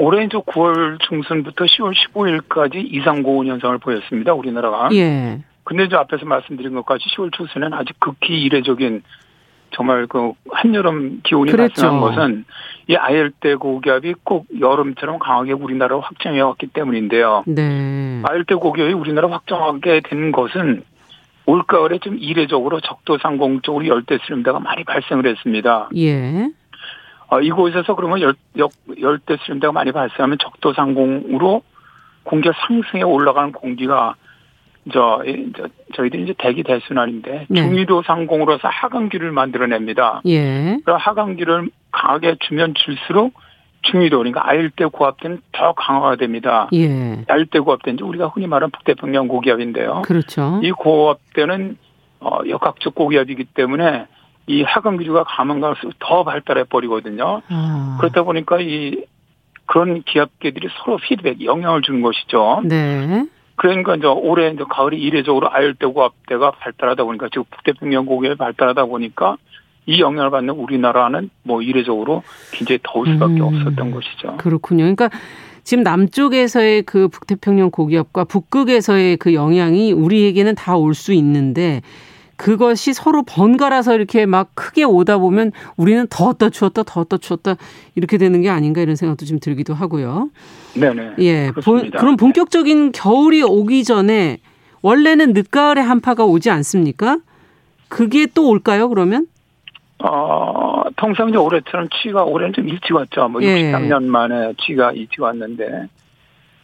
올해 이제 구월 중순부터 시월 십오일까지 이상고온 현상을 보였습니다. 우리나라가. 예. 근데 이제 앞에서 말씀드린 것까지 시월 초순에는 아주 극히 이례적인 정말 그 한여름 기온이 그랬죠. 발생한 것은 이 아열대 고기압이 꼭 여름처럼 강하게 우리나라로 확정해 왔기 때문인데요. 네. 아열대 고기압이 우리나라로 확정하게 된 것은 올가을에 좀 이례적으로 적도 상공 쪽으로 열대 쓰림대가 많이 발생을 했습니다. 예. 어, 이곳에서 그러면 열, 열, 열대 수림대가 많이 발생하면 적도 상공으로 공기가 상승해 올라가는 공기가 저, 저 저희들이 이제 대기 대순환인데 네. 중위도 상공으로서 하강기를 만들어냅니다. 예. 그럼 하강기를 강하게 주면 줄수록 중위도 그러니까 아열대 고압대는 더 강화가 됩니다. 예. 아열대 고압대는 우리가 흔히 말하는 북태평양 고기압인데요. 그렇죠. 이 고압대는 어, 역학적 고기압이기 때문에. 이 하강기류가 가면 갈수록 더 발달해 버리거든요. 아. 그렇다 보니까 이 그런 기업계들이 서로 피드백, 영향을 주는 것이죠. 네. 그러니까 이제 올해 이제 가을이 이례적으로 아열대 고압대가 발달하다 보니까 지금 북태평양 고기에 발달하다 보니까 이 영향을 받는 우리나라는 뭐 이례적으로 굉장히 더울 수밖에 음, 없었던 것이죠. 그렇군요. 그러니까 지금 남쪽에서의 그 북태평양 고기압과 북극에서의 그 영향이 우리에게는 다 올 수 있는데 그것이 서로 번갈아서 이렇게 막 크게 오다 보면 우리는 더웠다 추웠다 더웠다 추웠다 이렇게 되는 게 아닌가 이런 생각도 좀 들기도 하고요. 네네. 예, 본, 그럼 본격적인 겨울이 오기 전에 원래는 늦가을에 한파가 오지 않습니까? 그게 또 올까요 그러면? 어, 통상 이제 올해처럼 추위가 올해는 좀 일찍 왔죠. 뭐 예. 육십삼 년 만에 추위가 일찍 왔는데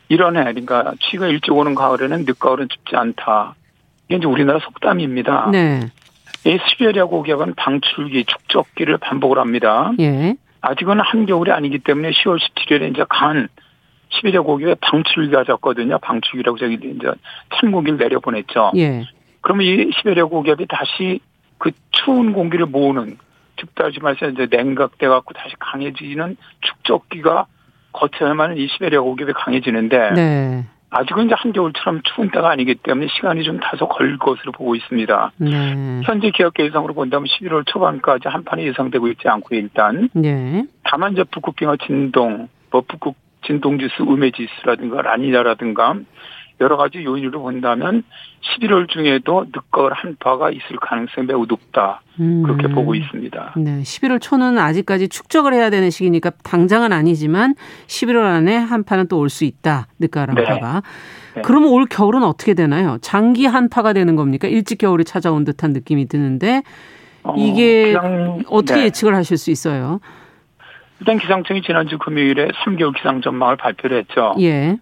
이런 해 그러니까 추위가 일찍 오는 가을에는 늦가을은 춥지 않다. 이게 이제 우리나라 속담입니다. 네. 이 시베리아 고기압은 방출기, 축적기를 반복을 합니다. 예. 아직은 한겨울이 아니기 때문에 시월 십칠일에 이제 간 시베리아 고기압에 방출기가 졌거든요. 방출기라고 저기 이제 찬 공기를 내려보냈죠. 예. 그러면 이 시베리아 고기압이 다시 그 추운 공기를 모으는, 즉 다시 말해서 이제 냉각돼갖고 다시 강해지는 축적기가 거쳐야만 이 시베리아 고기압이 강해지는데. 네. 아직은 이제 한겨울처럼 추운 때가 아니기 때문에 시간이 좀 다소 걸릴 것으로 보고 있습니다. 네. 현재 기업계 예상으로 본다면 십일월 초반까지 한파는 예상되고 있지 않고요, 일단. 네. 다만 이제 북극빙하 진동, 뭐 북극 진동지수, 음해지수라든가 라니냐라든가 여러 가지 요인으로 본다면 십일월 중에도 늦가을 한파가 있을 가능성이 매우 높다. 음. 그렇게 보고 있습니다. 네, 십일월 초는 아직까지 축적을 해야 되는 시기니까 당장은 아니지만 십일월 안에 한파는 또 올 수 있다. 늦가을 한파가. 네. 네. 그러면 올 겨울은 어떻게 되나요? 장기 한파가 되는 겁니까? 일찍 겨울이 찾아온 듯한 느낌이 드는데 이게 어, 그냥, 어떻게 네. 예측을 하실 수 있어요? 일단 기상청이 지난주 금요일에 삼 개월 기상 전망을 발표를 했죠. 예.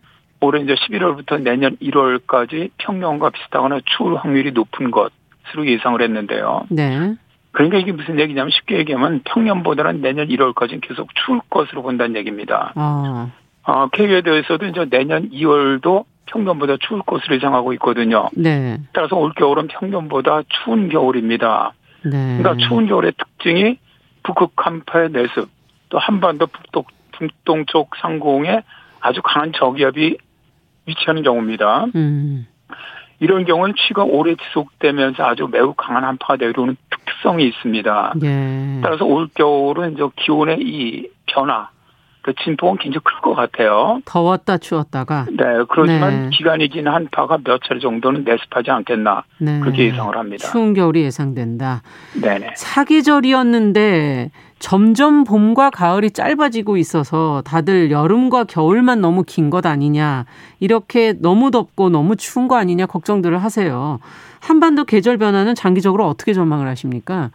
올해 이제 십일월부터 내년 일월까지 평년과 비슷하거나 추울 확률이 높은 것으로 예상을 했는데요. 네. 그러니까 이게 무슨 얘기냐면 쉽게 얘기하면 평년보다는 내년 일월까지는 계속 추울 것으로 본다는 얘기입니다. 아. 어, K웨더에서도 이제 내년 이월도 평년보다 추울 것으로 예상하고 있거든요. 네. 따라서 올 겨울은 평년보다 추운 겨울입니다. 네. 그러니까 추운 겨울의 특징이 북극 한파의 내습, 또 한반도 북동, 북동쪽 상공에 아주 강한 저기압이 위치하는 경우입니다. 음. 이런 경우는 추위가 오래 지속되면서 아주 매우 강한 한파가 내려오는 특성이 있습니다. 예. 따라서 올겨울은 이제 기온의 이 변화, 그 진폭은 굉장히 클 것 같아요. 더웠다 추웠다가. 네. 그렇지만 네. 기간이 긴 한파가 몇 차례 정도는 내습하지 않겠나. 네. 그렇게 예상을 합니다. 추운 겨울이 예상된다. 네네. 사계절이었는데 점점 봄과 가을이 짧아지고 있어서 다들 여름과 겨울만 너무 긴 것 아니냐. 이렇게 너무 덥고 너무 추운 거 아니냐 걱정들을 하세요. 한반도 계절 변화는 장기적으로 어떻게 전망을 하십니까?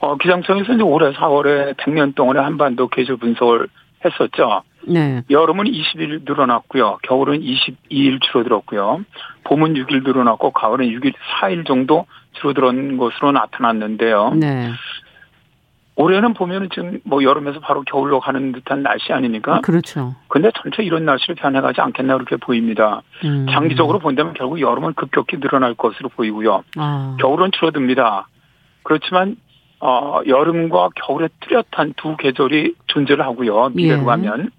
어, 기상청에서 이제 올해 사월에 백 년 동안의 한반도 계절 분석을 했었죠. 네. 여름은 이십 일 늘어났고요. 겨울은 이십이 일 줄어들었고요. 봄은 육 일 늘어났고 가을은 육 일, 사 일 정도 줄어드는 것으로 나타났는데요. 네. 올해는 보면은 지금 뭐 여름에서 바로 겨울로 가는 듯한 날씨 아닙니까? 그렇죠. 근데 전체 이런 날씨로 변해가지 않겠나 그렇게 보입니다. 음. 장기적으로 본다면 결국 여름은 급격히 늘어날 것으로 보이고요. 아. 겨울은 줄어듭니다. 그렇지만 어, 여름과 겨울의 뚜렷한 두 계절이 존재를 하고요. 미래로 예. 가면.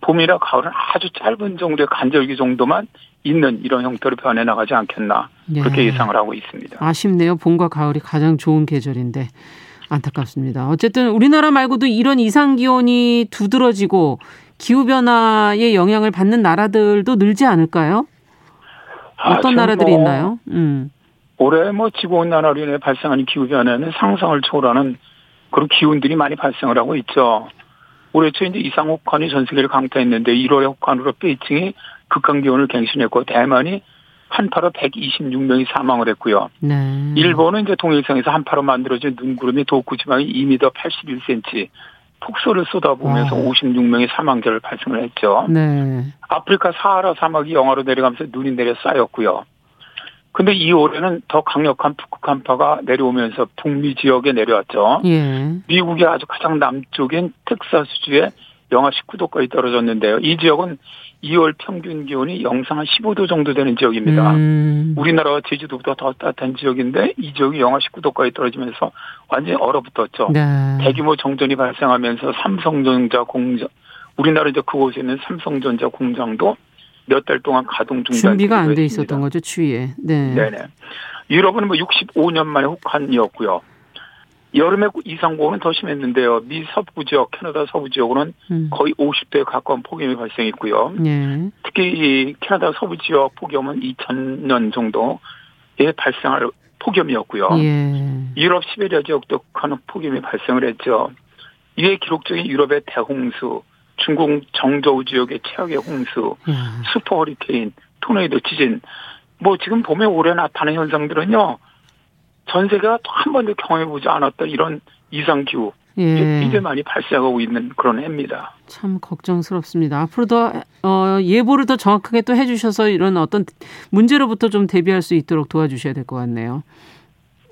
봄이나 가을은 아주 짧은 정도의 간절기 정도만 있는 이런 형태로 변해나가지 않겠나. 예. 그렇게 예상을 하고 있습니다. 아쉽네요. 봄과 가을이 가장 좋은 계절인데 안타깝습니다. 어쨌든 우리나라 말고도 이런 이상기온이 두드러지고 기후변화의 영향을 받는 나라들도 늘지 않을까요? 어떤 아, 나라들이 뭐... 있나요? 음. 올해 뭐 지구온난화로 인해 발생하는 기후변화는 상상을 초월하는 그런 기운들이 많이 발생을 하고 있죠. 올해 초 이제 이상호관이 전 세계를 강타했는데 일월에 혹한으로 베이징이 극강기온을 갱신했고 대만이 한파로 백이십육 명이 사망을 했고요. 네. 일본은 이제 동해상에서 한파로 만들어진 눈구름이 도쿠지마에 이 미터 팔십일 센티미터 폭설을 쏟아보면서 와. 오십육 명의 사망자를 발생을 했죠. 네. 아프리카 사하라 사막이 영하로 내려가면서 눈이 내려 쌓였고요. 근데 이 올해는 더 강력한 북극 한파가 내려오면서 북미 지역에 내려왔죠. 예. 미국의 아주 가장 남쪽인 텍사스주에 영하 십구 도까지 떨어졌는데요. 이 지역은 이월 평균 기온이 영상 한 십오 도 정도 되는 지역입니다. 음. 우리나라와 제주도보다 더 따뜻한 지역인데 이 지역이 영하 십구 도까지 떨어지면서 완전히 얼어붙었죠. 네. 대규모 정전이 발생하면서 삼성전자 공장, 우리나라 이제 그곳에 있는 삼성전자 공장도 몇 달 동안 가동 중단 준비가 안 돼 있었던 거죠, 추위에. 네. 네네. 유럽은 뭐 육십오 년 만에 혹한이었고요. 여름에 이상고온은 더 심했는데요. 미 서부 지역, 캐나다 서부 지역으로는 음. 거의 오십 도에 가까운 폭염이 발생했고요. 네. 특히 이 캐나다 서부 지역 폭염은 이천 년 정도에 발생할 폭염이었고요. 예. 유럽 시베리아 지역도 극한 폭염이 발생을 했죠. 이에 기록적인 유럽의 대홍수, 중국 정저우 지역의 최악의 홍수, 야. 슈퍼 허리케인, 토네이도 지진. 뭐 지금 봄에 올해 나타나는 현상들은요. 전 세계가 또 한 번도 경험해보지 않았던 이런 이상기후. 예. 이제 많이 발생하고 있는 그런 해입니다. 참 걱정스럽습니다. 앞으로 더 어, 예보를 더 정확하게 또 해주셔서 이런 어떤 문제로부터 좀 대비할 수 있도록 도와주셔야 될 것 같네요.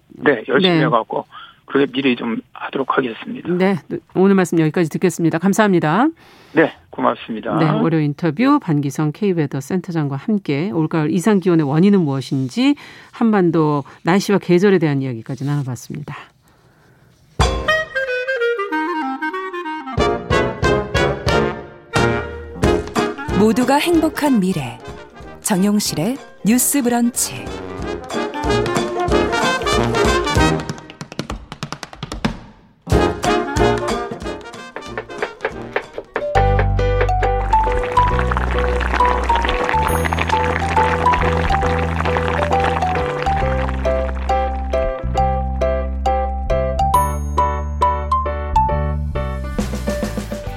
네. 열심히 네. 해갖고 그렇게 미리 좀 하도록 하겠습니다. 네. 오늘 말씀 여기까지 듣겠습니다. 감사합니다. 네. 고맙습니다. 네. 월요 인터뷰 반기성 K웨더 센터장과 함께 올가을 이상기온의 원인은 무엇인지 한반도 날씨와 계절에 대한 이야기까지 나눠봤습니다. 모두가 행복한 미래 정용실의 뉴스 브런치.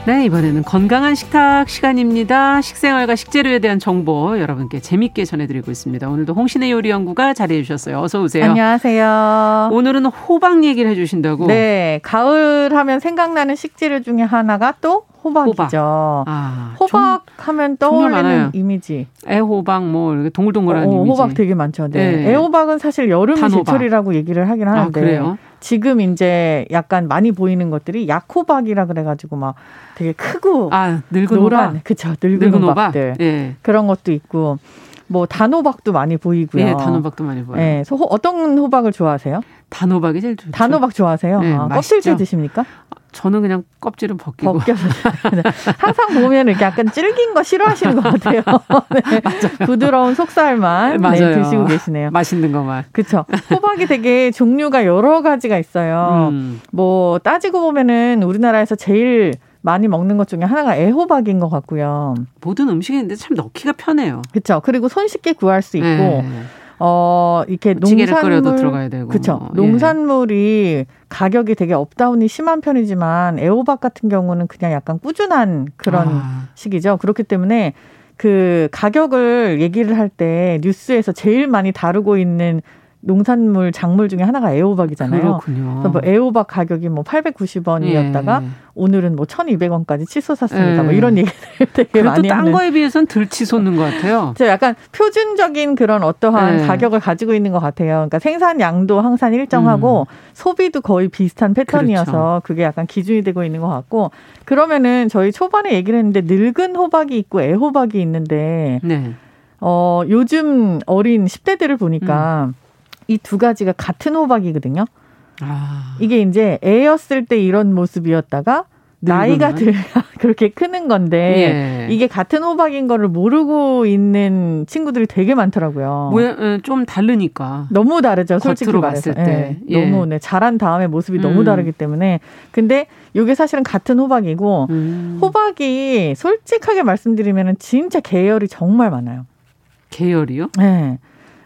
네, 이번에는 건강한 식탁 시간입니다. 식생활과 식재료에 대한 정보 여러분께 재미있게 전해드리고 있습니다. 오늘도 홍신애 요리연구가 자리해 주셨어요. 어서 오세요. 안녕하세요. 오늘은 호박 얘기를 해 주신다고. 네, 가을 하면 생각나는 식재료 중에 하나가 또 호박이죠. 호박, 아, 호박 종, 하면 떠올리는 이미지. 애호박 뭐 동글동글한 어, 이미지. 호박 되게 많죠. 네. 네. 애호박은 사실 여름 제철이라고 얘기를 하긴 하는데. 아, 그래요? 지금 이제 약간 많이 보이는 것들이 약호박이라 그래가지고 막 되게 크고 아, 늙은 노란, 호박? 그쵸, 늙은, 늙은 호박들. 호박? 예. 그런 것도 있고 뭐 단호박도 많이 보이고요. 예, 단호박도 많이 보여요. 예, 소, 어떤 호박을 좋아하세요? 단호박이 제일 좋죠. 단호박 좋아하세요? 예, 아, 껍질째 드십니까? 저는 그냥 껍질은 벗기고. 벗겨서. 항상 보면 이렇게 약간 질긴 거 싫어하시는 것 같아요. 네. 부드러운 속살만 네, 드시고 계시네요. 맛있는 것만. 그렇죠. 호박이 되게 종류가 여러 가지가 있어요. 음. 뭐 따지고 보면은 우리나라에서 제일 많이 먹는 것 중에 하나가 애호박인 것 같고요. 모든 음식인데 참 넣기가 편해요. 그렇죠. 그리고 손쉽게 구할 수 있고. 네. 어, 이렇게 농산물 끓여도 들어가야 되고. 그렇죠. 뭐. 농산물이 예. 가격이 되게 업다운이 심한 편이지만 애호박 같은 경우는 그냥 약간 꾸준한 그런 아. 식이죠. 그렇기 때문에 그 가격을 얘기를 할 때 뉴스에서 제일 많이 다루고 있는 농산물 작물 중에 하나가 애호박이잖아요. 그렇군요. 그래서 뭐 애호박 가격이 뭐 팔백구십 원이었다가 예. 오늘은 뭐 천이백 원까지 치솟 샀습니다. 예. 뭐 이런 얘기들 되게 많이 하는. 그래도 딴 거에 비해서는 덜 치솟는 것 같아요. 약간 표준적인 그런 어떠한 예. 가격을 가지고 있는 것 같아요. 그러니까 생산량도 항상 일정하고 음. 소비도 거의 비슷한 패턴이어서 그렇죠. 그게 약간 기준이 되고 있는 것 같고 그러면은 저희 초반에 얘기를 했는데 늙은 호박이 있고 애호박이 있는데 네. 어, 요즘 어린 십 대들을 보니까 음. 이 두 가지가 같은 호박이거든요. 아. 이게 이제 애였을 때 이런 모습이었다가 나이가 들면 그렇게 크는 건데 예. 이게 같은 호박인 거를 모르고 있는 친구들이 되게 많더라고요. 모양, 좀 다르니까. 너무 다르죠. 솔직히 말해서. 겉으로 봤을 때. 예. 예. 너무 네, 자란 다음에 모습이 음. 너무 다르기 때문에. 근데 이게 사실은 같은 호박이고 음. 호박이 솔직하게 말씀드리면 진짜 계열이 정말 많아요. 계열이요? 네.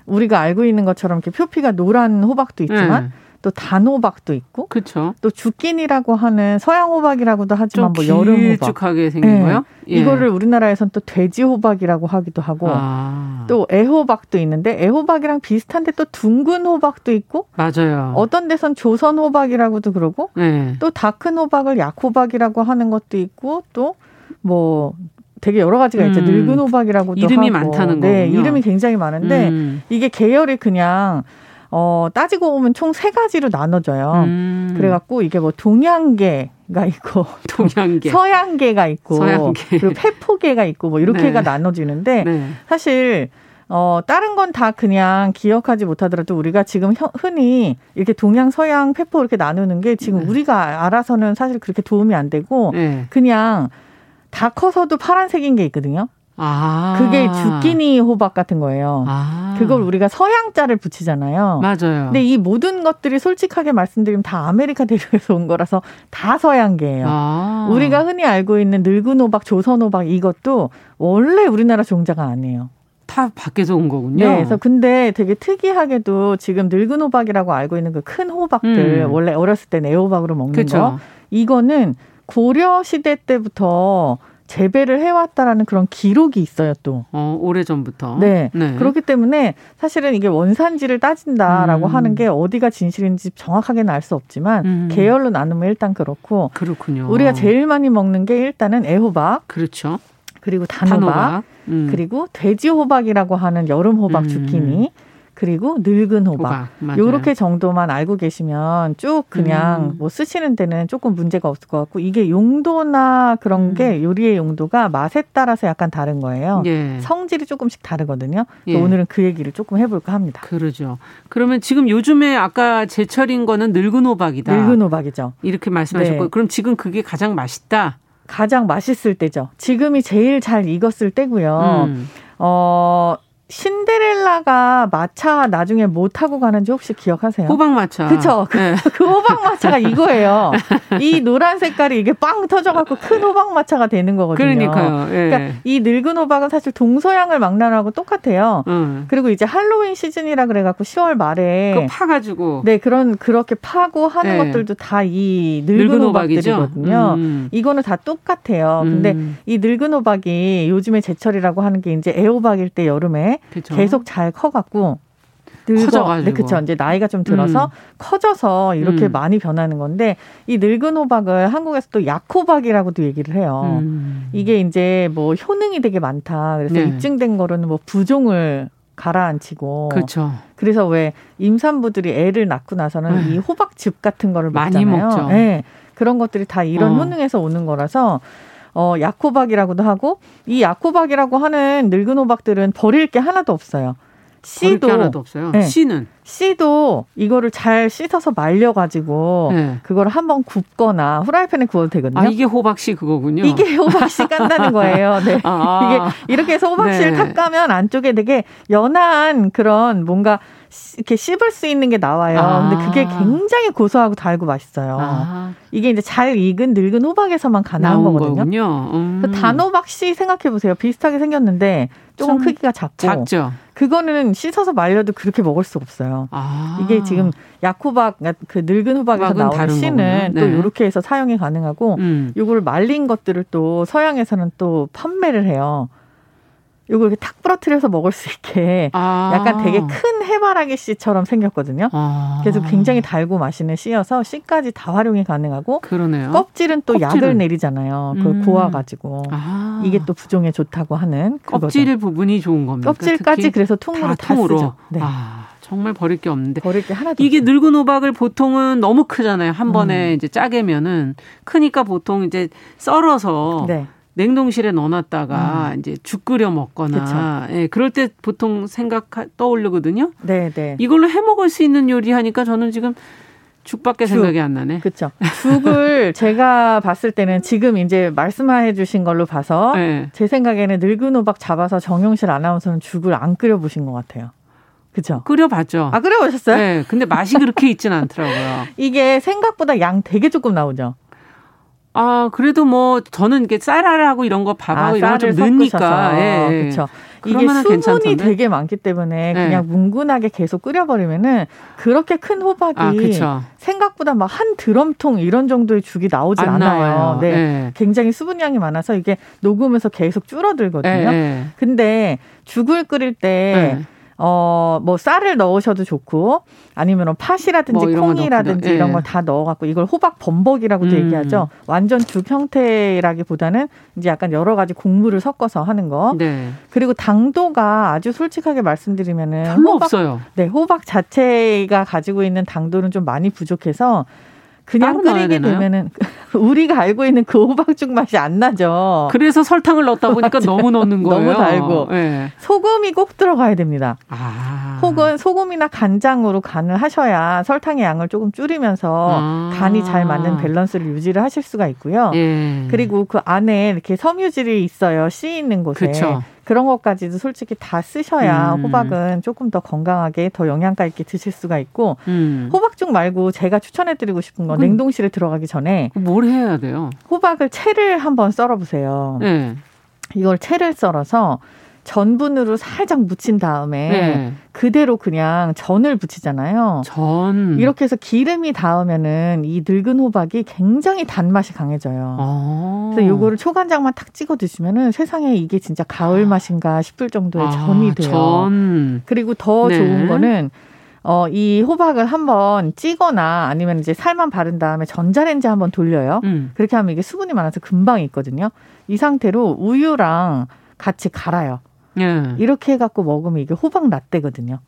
우리가 알고 있는 것처럼 이렇게 표피가 노란 호박도 있지만 네. 또 단호박도 있고 그쵸. 또 주끼니라고 하는 서양호박이라고도 하지만 뭐 여름호박. 길쭉하게 생긴 네. 거요? 예. 이거를 우리나라에서는 또 돼지호박이라고 하기도 하고 아. 또 애호박도 있는데 애호박이랑 비슷한데 또 둥근 호박도 있고 맞아요. 어떤 데선 조선호박이라고도 그러고 네. 또 다 큰 호박을 약호박이라고 하는 것도 있고 또 뭐 되게 여러 가지가 음, 있죠. 늙은 호박이라고도 이름이 하고. 이름이 많다는 거군요. 네, 이름이 굉장히 많은데 음. 이게 계열이 그냥 어, 따지고 보면 총 세 가지로 나눠져요. 음. 그래갖고 이게 뭐 동양계가 있고 동양계. 서양계가 있고 서양계. 그리고 페포계가 있고 뭐 이렇게가 네. 나눠지는데 네. 사실 어, 다른 건 다 그냥 기억하지 못하더라도 우리가 지금 흔히 이렇게 동양, 서양, 페포 이렇게 나누는 게 지금 네. 우리가 알아서는 사실 그렇게 도움이 안 되고 네. 그냥 다 커서도 파란색인 게 있거든요. 아. 그게 주끼니 호박 같은 거예요. 아. 그걸 우리가 서양자를 붙이잖아요. 맞아요. 근데 이 모든 것들이 솔직하게 말씀드리면 다 아메리카 대륙에서 온 거라서 다 서양계예요. 아. 우리가 흔히 알고 있는 늙은 호박, 조선 호박 이것도 원래 우리나라 종자가 아니에요. 다 밖에서 온 거군요. 네, 그래서 근데 되게 특이하게도 지금 늙은 호박이라고 알고 있는 그 큰 호박들 음. 원래 어렸을 때 애호박으로 먹는 그쵸. 거 이거는 고려 시대 때부터 재배를 해왔다라는 그런 기록이 있어요, 또. 어, 오래전부터. 네. 네. 그렇기 때문에 사실은 이게 원산지를 따진다라고 음. 하는 게 어디가 진실인지 정확하게는 알 수 없지만 음. 계열로 나누면 일단 그렇고. 그렇군요. 우리가 제일 많이 먹는 게 일단은 애호박. 그렇죠. 그리고 단호박. 단호박. 음. 그리고 돼지호박이라고 하는 여름호박 음. 주키니. 그리고 늙은 호박. 호박 요렇게 정도만 알고 계시면 쭉 그냥 음. 뭐 쓰시는 데는 조금 문제가 없을 것 같고 이게 용도나 그런 음. 게 요리의 용도가 맛에 따라서 약간 다른 거예요. 예. 성질이 조금씩 다르거든요. 예. 오늘은 그 얘기를 조금 해볼까 합니다. 그러죠. 그러면 지금 요즘에 아까 제철인 거는 늙은 호박이다. 늙은 호박이죠. 이렇게 말씀하셨고 네. 그럼 지금 그게 가장 맛있다? 가장 맛있을 때죠. 지금이 제일 잘 익었을 때고요. 음. 어... 신데렐라가 마차 나중에 뭐 타고 가는지 혹시 기억하세요? 호박마차. 그쵸. 네. 그, 그 호박마차가 이거예요. 이 노란 색깔이 이게 빵 터져갖고 큰 호박마차가 되는 거거든요. 그러니까요. 네. 그러니까 이 늙은 호박은 사실 동서양을 망라하고 똑같아요. 음. 그리고 이제 할로윈 시즌이라 그래갖고 시월 말에. 그거 파가지고. 네, 그런, 그렇게 파고 하는 네. 것들도 다 이 늙은, 늙은 호박들이거든요. 음. 이거는 다 똑같아요. 음. 근데 이 늙은 호박이 요즘에 제철이라고 하는 게 이제 애호박일 때 여름에 그쵸? 계속 잘 커갖고 늙어가지고 네, 그렇죠. 이제 나이가 좀 들어서 음. 커져서 이렇게 음. 많이 변하는 건데 이 늙은 호박을 한국에서 또 약호박이라고도 얘기를 해요. 음. 이게 이제 뭐 효능이 되게 많다. 그래서 네. 입증된 거로는 뭐 부종을 가라앉히고 그렇죠. 그래서 왜 임산부들이 애를 낳고 나서는 에이. 이 호박즙 같은 거를 먹잖아요. 많이 먹죠. 네, 그런 것들이 다 이런 어. 효능에서 오는 거라서. 어, 약호박이라고도 하고 이 약호박이라고 하는 늙은 호박들은 버릴 게 하나도 없어요. 씨도 버릴 게 하나도 없어요. 네. 씨는 씨도 이거를 잘 씻어서 말려가지고 네. 그걸 한번 굽거나 후라이팬에 구워도 되거든요. 아, 이게 호박씨 그거군요. 이게 호박씨 깐다는 거예요. 네. 아. 이게 이렇게 해서 호박씨를 네. 탁 까면 안쪽에 되게 연한 그런 뭔가 이렇게 씹을 수 있는 게 나와요. 아. 근데 그게 굉장히 고소하고 달고 맛있어요. 아. 이게 이제 잘 익은 늙은 호박에서만 가능한 거거든요. 음. 단호박씨 생각해보세요. 비슷하게 생겼는데 조금 크기가 작고. 작죠. 그거는 씻어서 말려도 그렇게 먹을 수가 없어요. 아. 이게 지금 약호박, 그 늙은 호박에서 나오는 씨는 네. 또 이렇게 해서 사용이 가능하고 이걸 음. 말린 것들을 또 서양에서는 또 판매를 해요. 요걸 이렇게 탁 부러뜨려서 먹을 수 있게 아. 약간 되게 큰 해바라기 씨처럼 생겼거든요. 아. 그래서 굉장히 달고 맛있는 씨여서 씨까지 다 활용이 가능하고 그러네요. 껍질은 또 껍질은. 약을 내리잖아요. 그걸 음. 고아가지고 아. 이게 또 부종에 좋다고 하는 그거죠. 껍질 부분이 좋은 겁니다. 껍질까지 그래서 통으로 다, 다 쓰죠. 네. 아. 정말 버릴 게 없는데. 버릴 게 하나도 이게 없어요. 늙은 호박을 보통은 너무 크잖아요. 한 음. 번에 이제 짜게면은 크니까 보통 이제 썰어서 네. 냉동실에 넣어놨다가 음. 이제 죽 끓여 먹거나 예, 그럴 때 보통 생각 떠오르거든요. 네, 네. 이걸로 해 먹을 수 있는 요리 하니까 저는 지금 죽밖에 죽. 생각이 안 나네. 그렇죠. 죽을 제가 봤을 때는 지금 이제 말씀해 주신 걸로 봐서 네. 제 생각에는 늙은 호박 잡아서 정용실 아나운서는 죽을 안 끓여 보신 것 같아요. 그렇죠. 끓여봤죠. 아, 끓여보셨어요? 네. 근데 맛이 그렇게 있진 않더라고요. 이게 생각보다 양 되게 조금 나오죠. 아, 그래도 뭐, 저는 이렇게 쌀알하고 이런 거 밥하고 아, 이런 거 좀 넣으니까. 예, 예. 그렇죠. 이게 수분이 괜찮던데? 되게 많기 때문에 그냥 네. 뭉근하게 계속 끓여버리면은 그렇게 큰 호박이 아, 생각보다 막 한 드럼통 이런 정도의 죽이 나오질 않아요. 나와요. 네. 네. 굉장히 수분량이 많아서 이게 녹으면서 계속 줄어들거든요. 네. 근데 죽을 끓일 때 네. 어, 뭐, 쌀을 넣으셔도 좋고, 아니면 팥이라든지 뭐 이런 콩이라든지 예. 이런 걸 다 넣어갖고, 이걸 호박 범벅이라고도 음. 얘기하죠. 완전 죽 형태라기보다는 이제 약간 여러 가지 곡물을 섞어서 하는 거. 네. 그리고 당도가 아주 솔직하게 말씀드리면은. 별로 호박, 없어요. 네, 호박 자체가 가지고 있는 당도는 좀 많이 부족해서, 그냥 끓이게 되면은. 우리가 알고 있는 그 호박죽 맛이 안 나죠. 그래서 설탕을 넣다 보니까 너무 넣는 거예요. 너무 달고. 네. 소금이 꼭 들어가야 됩니다. 아. 혹은 소금이나 간장으로 간을 하셔야 설탕의 양을 조금 줄이면서 아. 간이 잘 맞는 밸런스를 유지를 하실 수가 있고요. 예. 그리고 그 안에 이렇게 섬유질이 있어요. 씨 있는 곳에. 그쵸. 그런 것까지도 솔직히 다 쓰셔야 음. 호박은 조금 더 건강하게 더 영양가 있게 드실 수가 있고 음. 호박죽 말고 제가 추천해드리고 싶은 건 냉동실에 들어가기 전에 뭘 해야 돼요? 호박을 채를 한번 썰어보세요. 네. 이걸 채를 썰어서 전분으로 살짝 묻힌 다음에 네. 그대로 그냥 전을 붙이잖아요. 전. 이렇게 해서 기름이 닿으면은 이 늙은 호박이 굉장히 단맛이 강해져요. 아. 그래서 요거를 초간장만 탁 찍어 드시면은 세상에 이게 진짜 가을 맛인가 싶을 정도의 아, 전이 돼요. 전. 그리고 더 네. 좋은 거는 어, 이 호박을 한번 찌거나 아니면 이제 살만 바른 다음에 전자레인지 한번 돌려요. 음. 그렇게 하면 이게 수분이 많아서 금방 익거든요. 이 상태로 우유랑 같이 갈아요. 예. 이렇게 해갖고 먹으면 이게 호박 라떼거든요.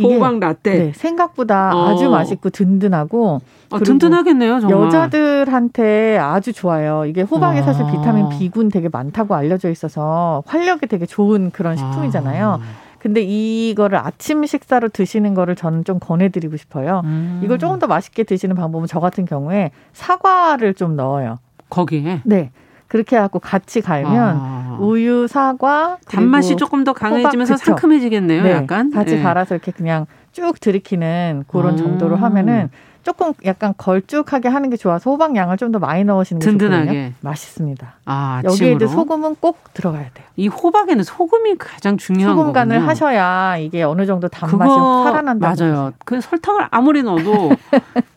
호박 라떼. 네, 생각보다 어. 아주 맛있고 든든하고. 아, 든든하겠네요, 정말. 여자들한테 아주 좋아요. 이게 호박에 와. 사실 비타민 B군 되게 많다고 알려져 있어서 활력이 되게 좋은 그런 식품이잖아요. 아. 근데 이거를 아침 식사로 드시는 거를 저는 좀 권해드리고 싶어요. 음. 이걸 조금 더 맛있게 드시는 방법은 저 같은 경우에 사과를 좀 넣어요. 거기에? 네. 그렇게 해갖고 같이 갈면 아. 우유, 사과, 단맛이 조금 더 강해지면서 호박, 상큼해지겠네요. 네, 약간. 같이 네. 갈아서 이렇게 그냥 쭉 들이키는 그런 음. 정도로 하면은 조금 약간 걸쭉하게 하는 게 좋아서 호박 양을 좀 더 많이 넣으시는 게 든든하게. 좋거든요. 맛있습니다. 아, 여기에 이제 소금은 꼭 들어가야 돼요. 이 호박에는 소금이 가장 중요한 거군요. 소금 간을 하셔야 이게 어느 정도 단맛이 그거, 살아난다는 거죠. 맞아요. 그 설탕을 아무리 넣어도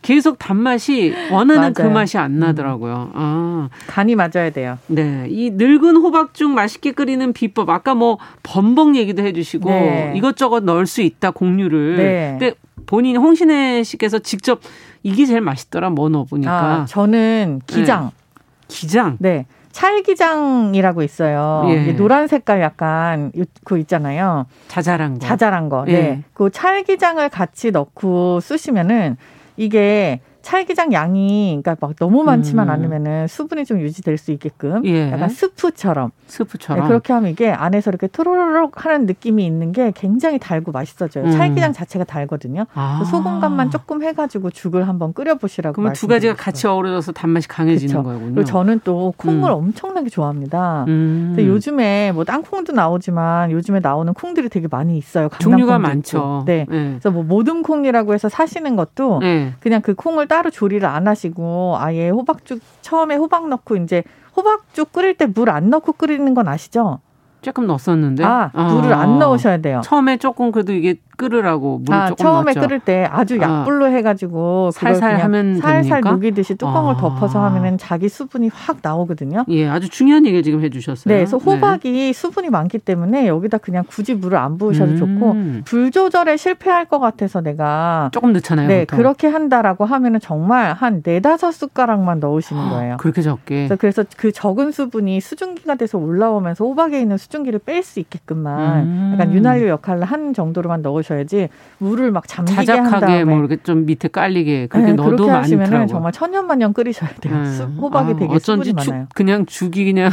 계속 단맛이 원하는 맞아요. 그 맛이 안 나더라고요. 아. 간이 맞아야 돼요. 네, 이 늙은 호박죽 맛있게 끓이는 비법 아까 뭐 범벅 얘기도 해주시고 네. 이것저것 넣을 수 있다 공유를. 네. 근데 본인 홍신애 씨께서 직접 이게 제일 맛있더라 뭐 넣어보니까 아, 저는 기장 네. 기장 네 찰기장이라고 있어요. 예. 노란 색깔 약간 그 있잖아요. 자잘한 거 자잘한 거. 예. 네. 그 찰기장을 같이 넣고 쓰시면은 이게 찰기장 양이 그러니까 막 너무 많지만 음. 않으면은 수분이 좀 유지될 수 있게끔 예. 약간 스프처럼 스프처럼 네, 그렇게 하면 이게 안에서 이렇게 토로로록 하는 느낌이 있는 게 굉장히 달고 맛있어져요. 음. 찰기장 자체가 달거든요. 아. 소금 간만 조금 해가지고 죽을 한번 끓여보시라고. 그러면 두 가지가 같이 어우러져서 단맛이 강해지는 그쵸. 거군요. 그리고 저는 또 콩을 음. 엄청나게 좋아합니다. 음. 근데 요즘에 뭐 땅콩도 나오지만 요즘에 나오는 콩들이 되게 많이 있어요. 종류가 많죠. 네. 네. 그래서 뭐 모듬 콩이라고 해서 사시는 것도 네. 그냥 그 콩을 따로 조리를 안 하시고 아예 호박죽 처음에 호박 넣고 이제 호박죽 끓일 때 물 안 넣고 끓이는 건 아시죠? 조금 넣었었는데 아, 아 물을 안 넣으셔야 돼요. 처음에 조금 그래도 이게 끓으라고 물을 아, 조금 처음에 넣었죠. 끓일 때 아주 약불로 아, 해가지고 살살 하면 살살 됩니까? 녹이듯이 뚜껑을 아. 덮어서 하면은 자기 수분이 확 나오거든요. 예, 아주 중요한 얘기를 지금 해주셨어요. 네, 그래서 호박이 네. 수분이 많기 때문에 여기다 그냥 굳이 물을 안 부으셔도 음. 좋고 불 조절에 실패할 것 같아서 내가 조금 넣잖아요. 네, 보통. 그렇게 한다라고 하면은 정말 한 네다섯 숟가락만 넣으시는 거예요. 아, 그렇게 적게. 그래서, 그래서 그 적은 수분이 수증기가 돼서 올라오면서 호박에 있는 수증기를 뺄 수 있게끔만 음. 약간 윤활유 역할을 한 정도로만 넣으시면 셔야지 물을 막 잠기게 자작하게 한 다음에 뭐 이렇게 좀 밑에 깔리게 그렇게 네, 넣어도 많더라고요. 정말 천년만년 끓이셔야 돼요. 네. 수, 호박이 아, 되게 어쩐지 수분이 주, 많아요. 그냥 죽이 그냥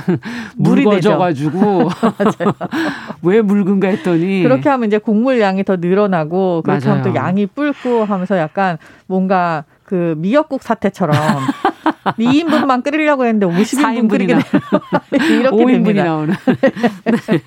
물이 묽어져가지고 왜 묽은가 했더니 그렇게 하면 이제 곡물 양이 더 늘어나고 그렇게 맞아요. 하면 또 양이 뿔고 하면서 약간 뭔가 그 미역국 사태처럼 이 인분만 끓이려고 했는데 오십 인분 끓이게 되는 이렇게 오 인분이 나오는. 네.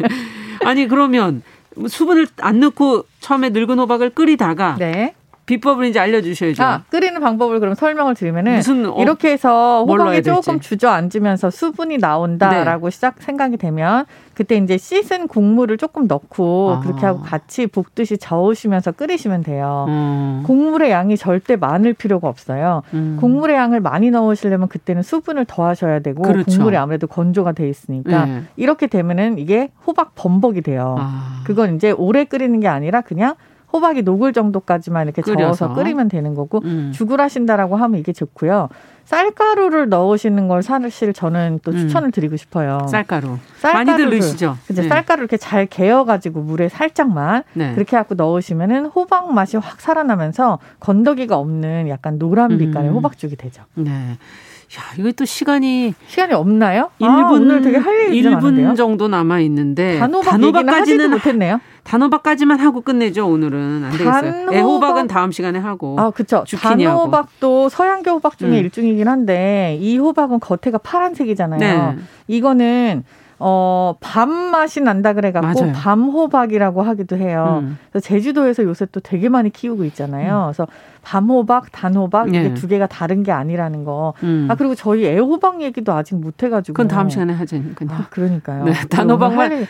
아니 그러면 수분을 안 넣고 처음에 늙은 호박을 끓이다가 네. 비법을 이제 알려주셔야죠. 아, 끓이는 방법을 그럼 설명을 드리면은 무슨 어, 이렇게 해서 호박이 조금 주저앉으면서 수분이 나온다라고 네. 시작 생각이 되면 그때 이제 씻은 국물을 조금 넣고 아. 그렇게 하고 같이 볶듯이 저으시면서 끓이시면 돼요. 음. 국물의 양이 절대 많을 필요가 없어요. 음. 국물의 양을 많이 넣으시려면 그때는 수분을 더 하셔야 되고 그렇죠. 국물이 아무래도 건조가 돼 있으니까 네. 이렇게 되면은 이게 호박 범벅이 돼요. 아. 그건 이제 오래 끓이는 게 아니라 그냥 호박이 녹을 정도까지만 이렇게 끓여서. 저어서 끓이면 되는 거고 음. 죽을 하신다라고 하면 이게 좋고요. 쌀가루를 넣으시는 걸 사실 저는 또 음. 추천을 드리고 싶어요. 쌀가루. 쌀가루를, 많이들 넣으시죠? 그죠. 네. 쌀가루 이렇게 잘 개어가지고 물에 살짝만 네. 그렇게 갖고 넣으시면은 호박 맛이 확 살아나면서 건더기가 없는 약간 노란 빛깔의 음. 호박죽이 되죠. 네. 야, 이거 또 시간이. 시간이 없나요? 일 분, 아, 오늘 되게 할 얘기가 많은데요? 일 분 정도 남아있는데. 단호박 단호박까지는 못했네요. 단호박까지만 하고 끝내죠, 오늘은. 안 되겠어요. 단호박... 애호박은 다음 시간에 하고. 아, 그쵸. 주키니하고. 단호박도 서양계 호박 중에 음. 일종이긴 한데, 이 호박은 겉에가 파란색이잖아요. 네. 이거는, 어, 밤 맛이 난다 그래갖고, 밤 호박이라고 하기도 해요. 음. 그래서 제주도에서 요새 또 되게 많이 키우고 있잖아요. 음. 그래서 밤호박, 단호박, 이게 네. 두 개가 다른 게 아니라는 거. 음. 아, 그리고 저희 애호박 얘기도 아직 못 해가지고. 그건 다음 시간에 하죠. 아, 그러니까요. 네, 단호박만.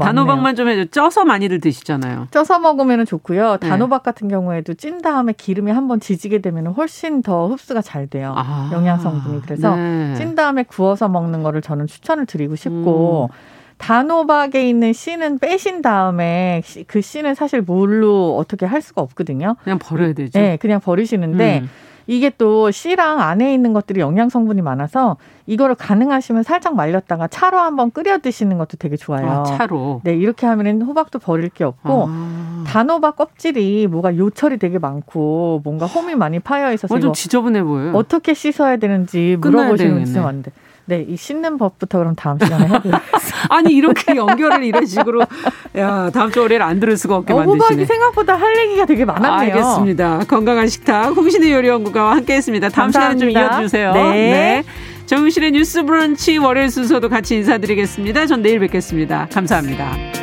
단호박만 좀 해줘. 쪄서 많이들 드시잖아요. 쪄서 먹으면 좋고요. 단호박 네. 같은 경우에도 찐 다음에 기름이 한번 지지게 되면 훨씬 더 흡수가 잘 돼요. 아, 영양성분이. 그래서 네. 찐 다음에 구워서 먹는 거를 저는 추천을 드리고 싶고 음. 단호박에 있는 씨는 빼신 다음에 그 씨는 사실 뭘로 어떻게 할 수가 없거든요. 그냥 버려야 되죠. 네, 그냥 버리시는데 음. 이게 또 씨랑 안에 있는 것들이 영양성분이 많아서 이거를 가능하시면 살짝 말렸다가 차로 한번 끓여 드시는 것도 되게 좋아요. 아, 차로. 네, 이렇게 하면 호박도 버릴 게 없고 아. 단호박 껍질이 뭐가 요철이 되게 많고 뭔가 홈이 많이 파여 있어서 완전 지저분해 보여요. 어떻게 씻어야 되는지 물어보시면 진짜 안 돼. 네, 이 씻는 법부터 그럼 다음 시간에 해드리겠습니다. 아니, 이렇게 연결을 이런 식으로, 야, 다음 주 월요일 안 들을 수가 없게 어, 만드시네. 호박이 생각보다 할 얘기가 되게 많았네요. 아, 알겠습니다. 건강한 식탁, 홍신의 요리연구가와 함께 했습니다. 다음 시간에 좀 이어주세요. 네. 네. 정용실의 뉴스 브런치 월요일 순서도 같이 인사드리겠습니다. 전 내일 뵙겠습니다. 감사합니다.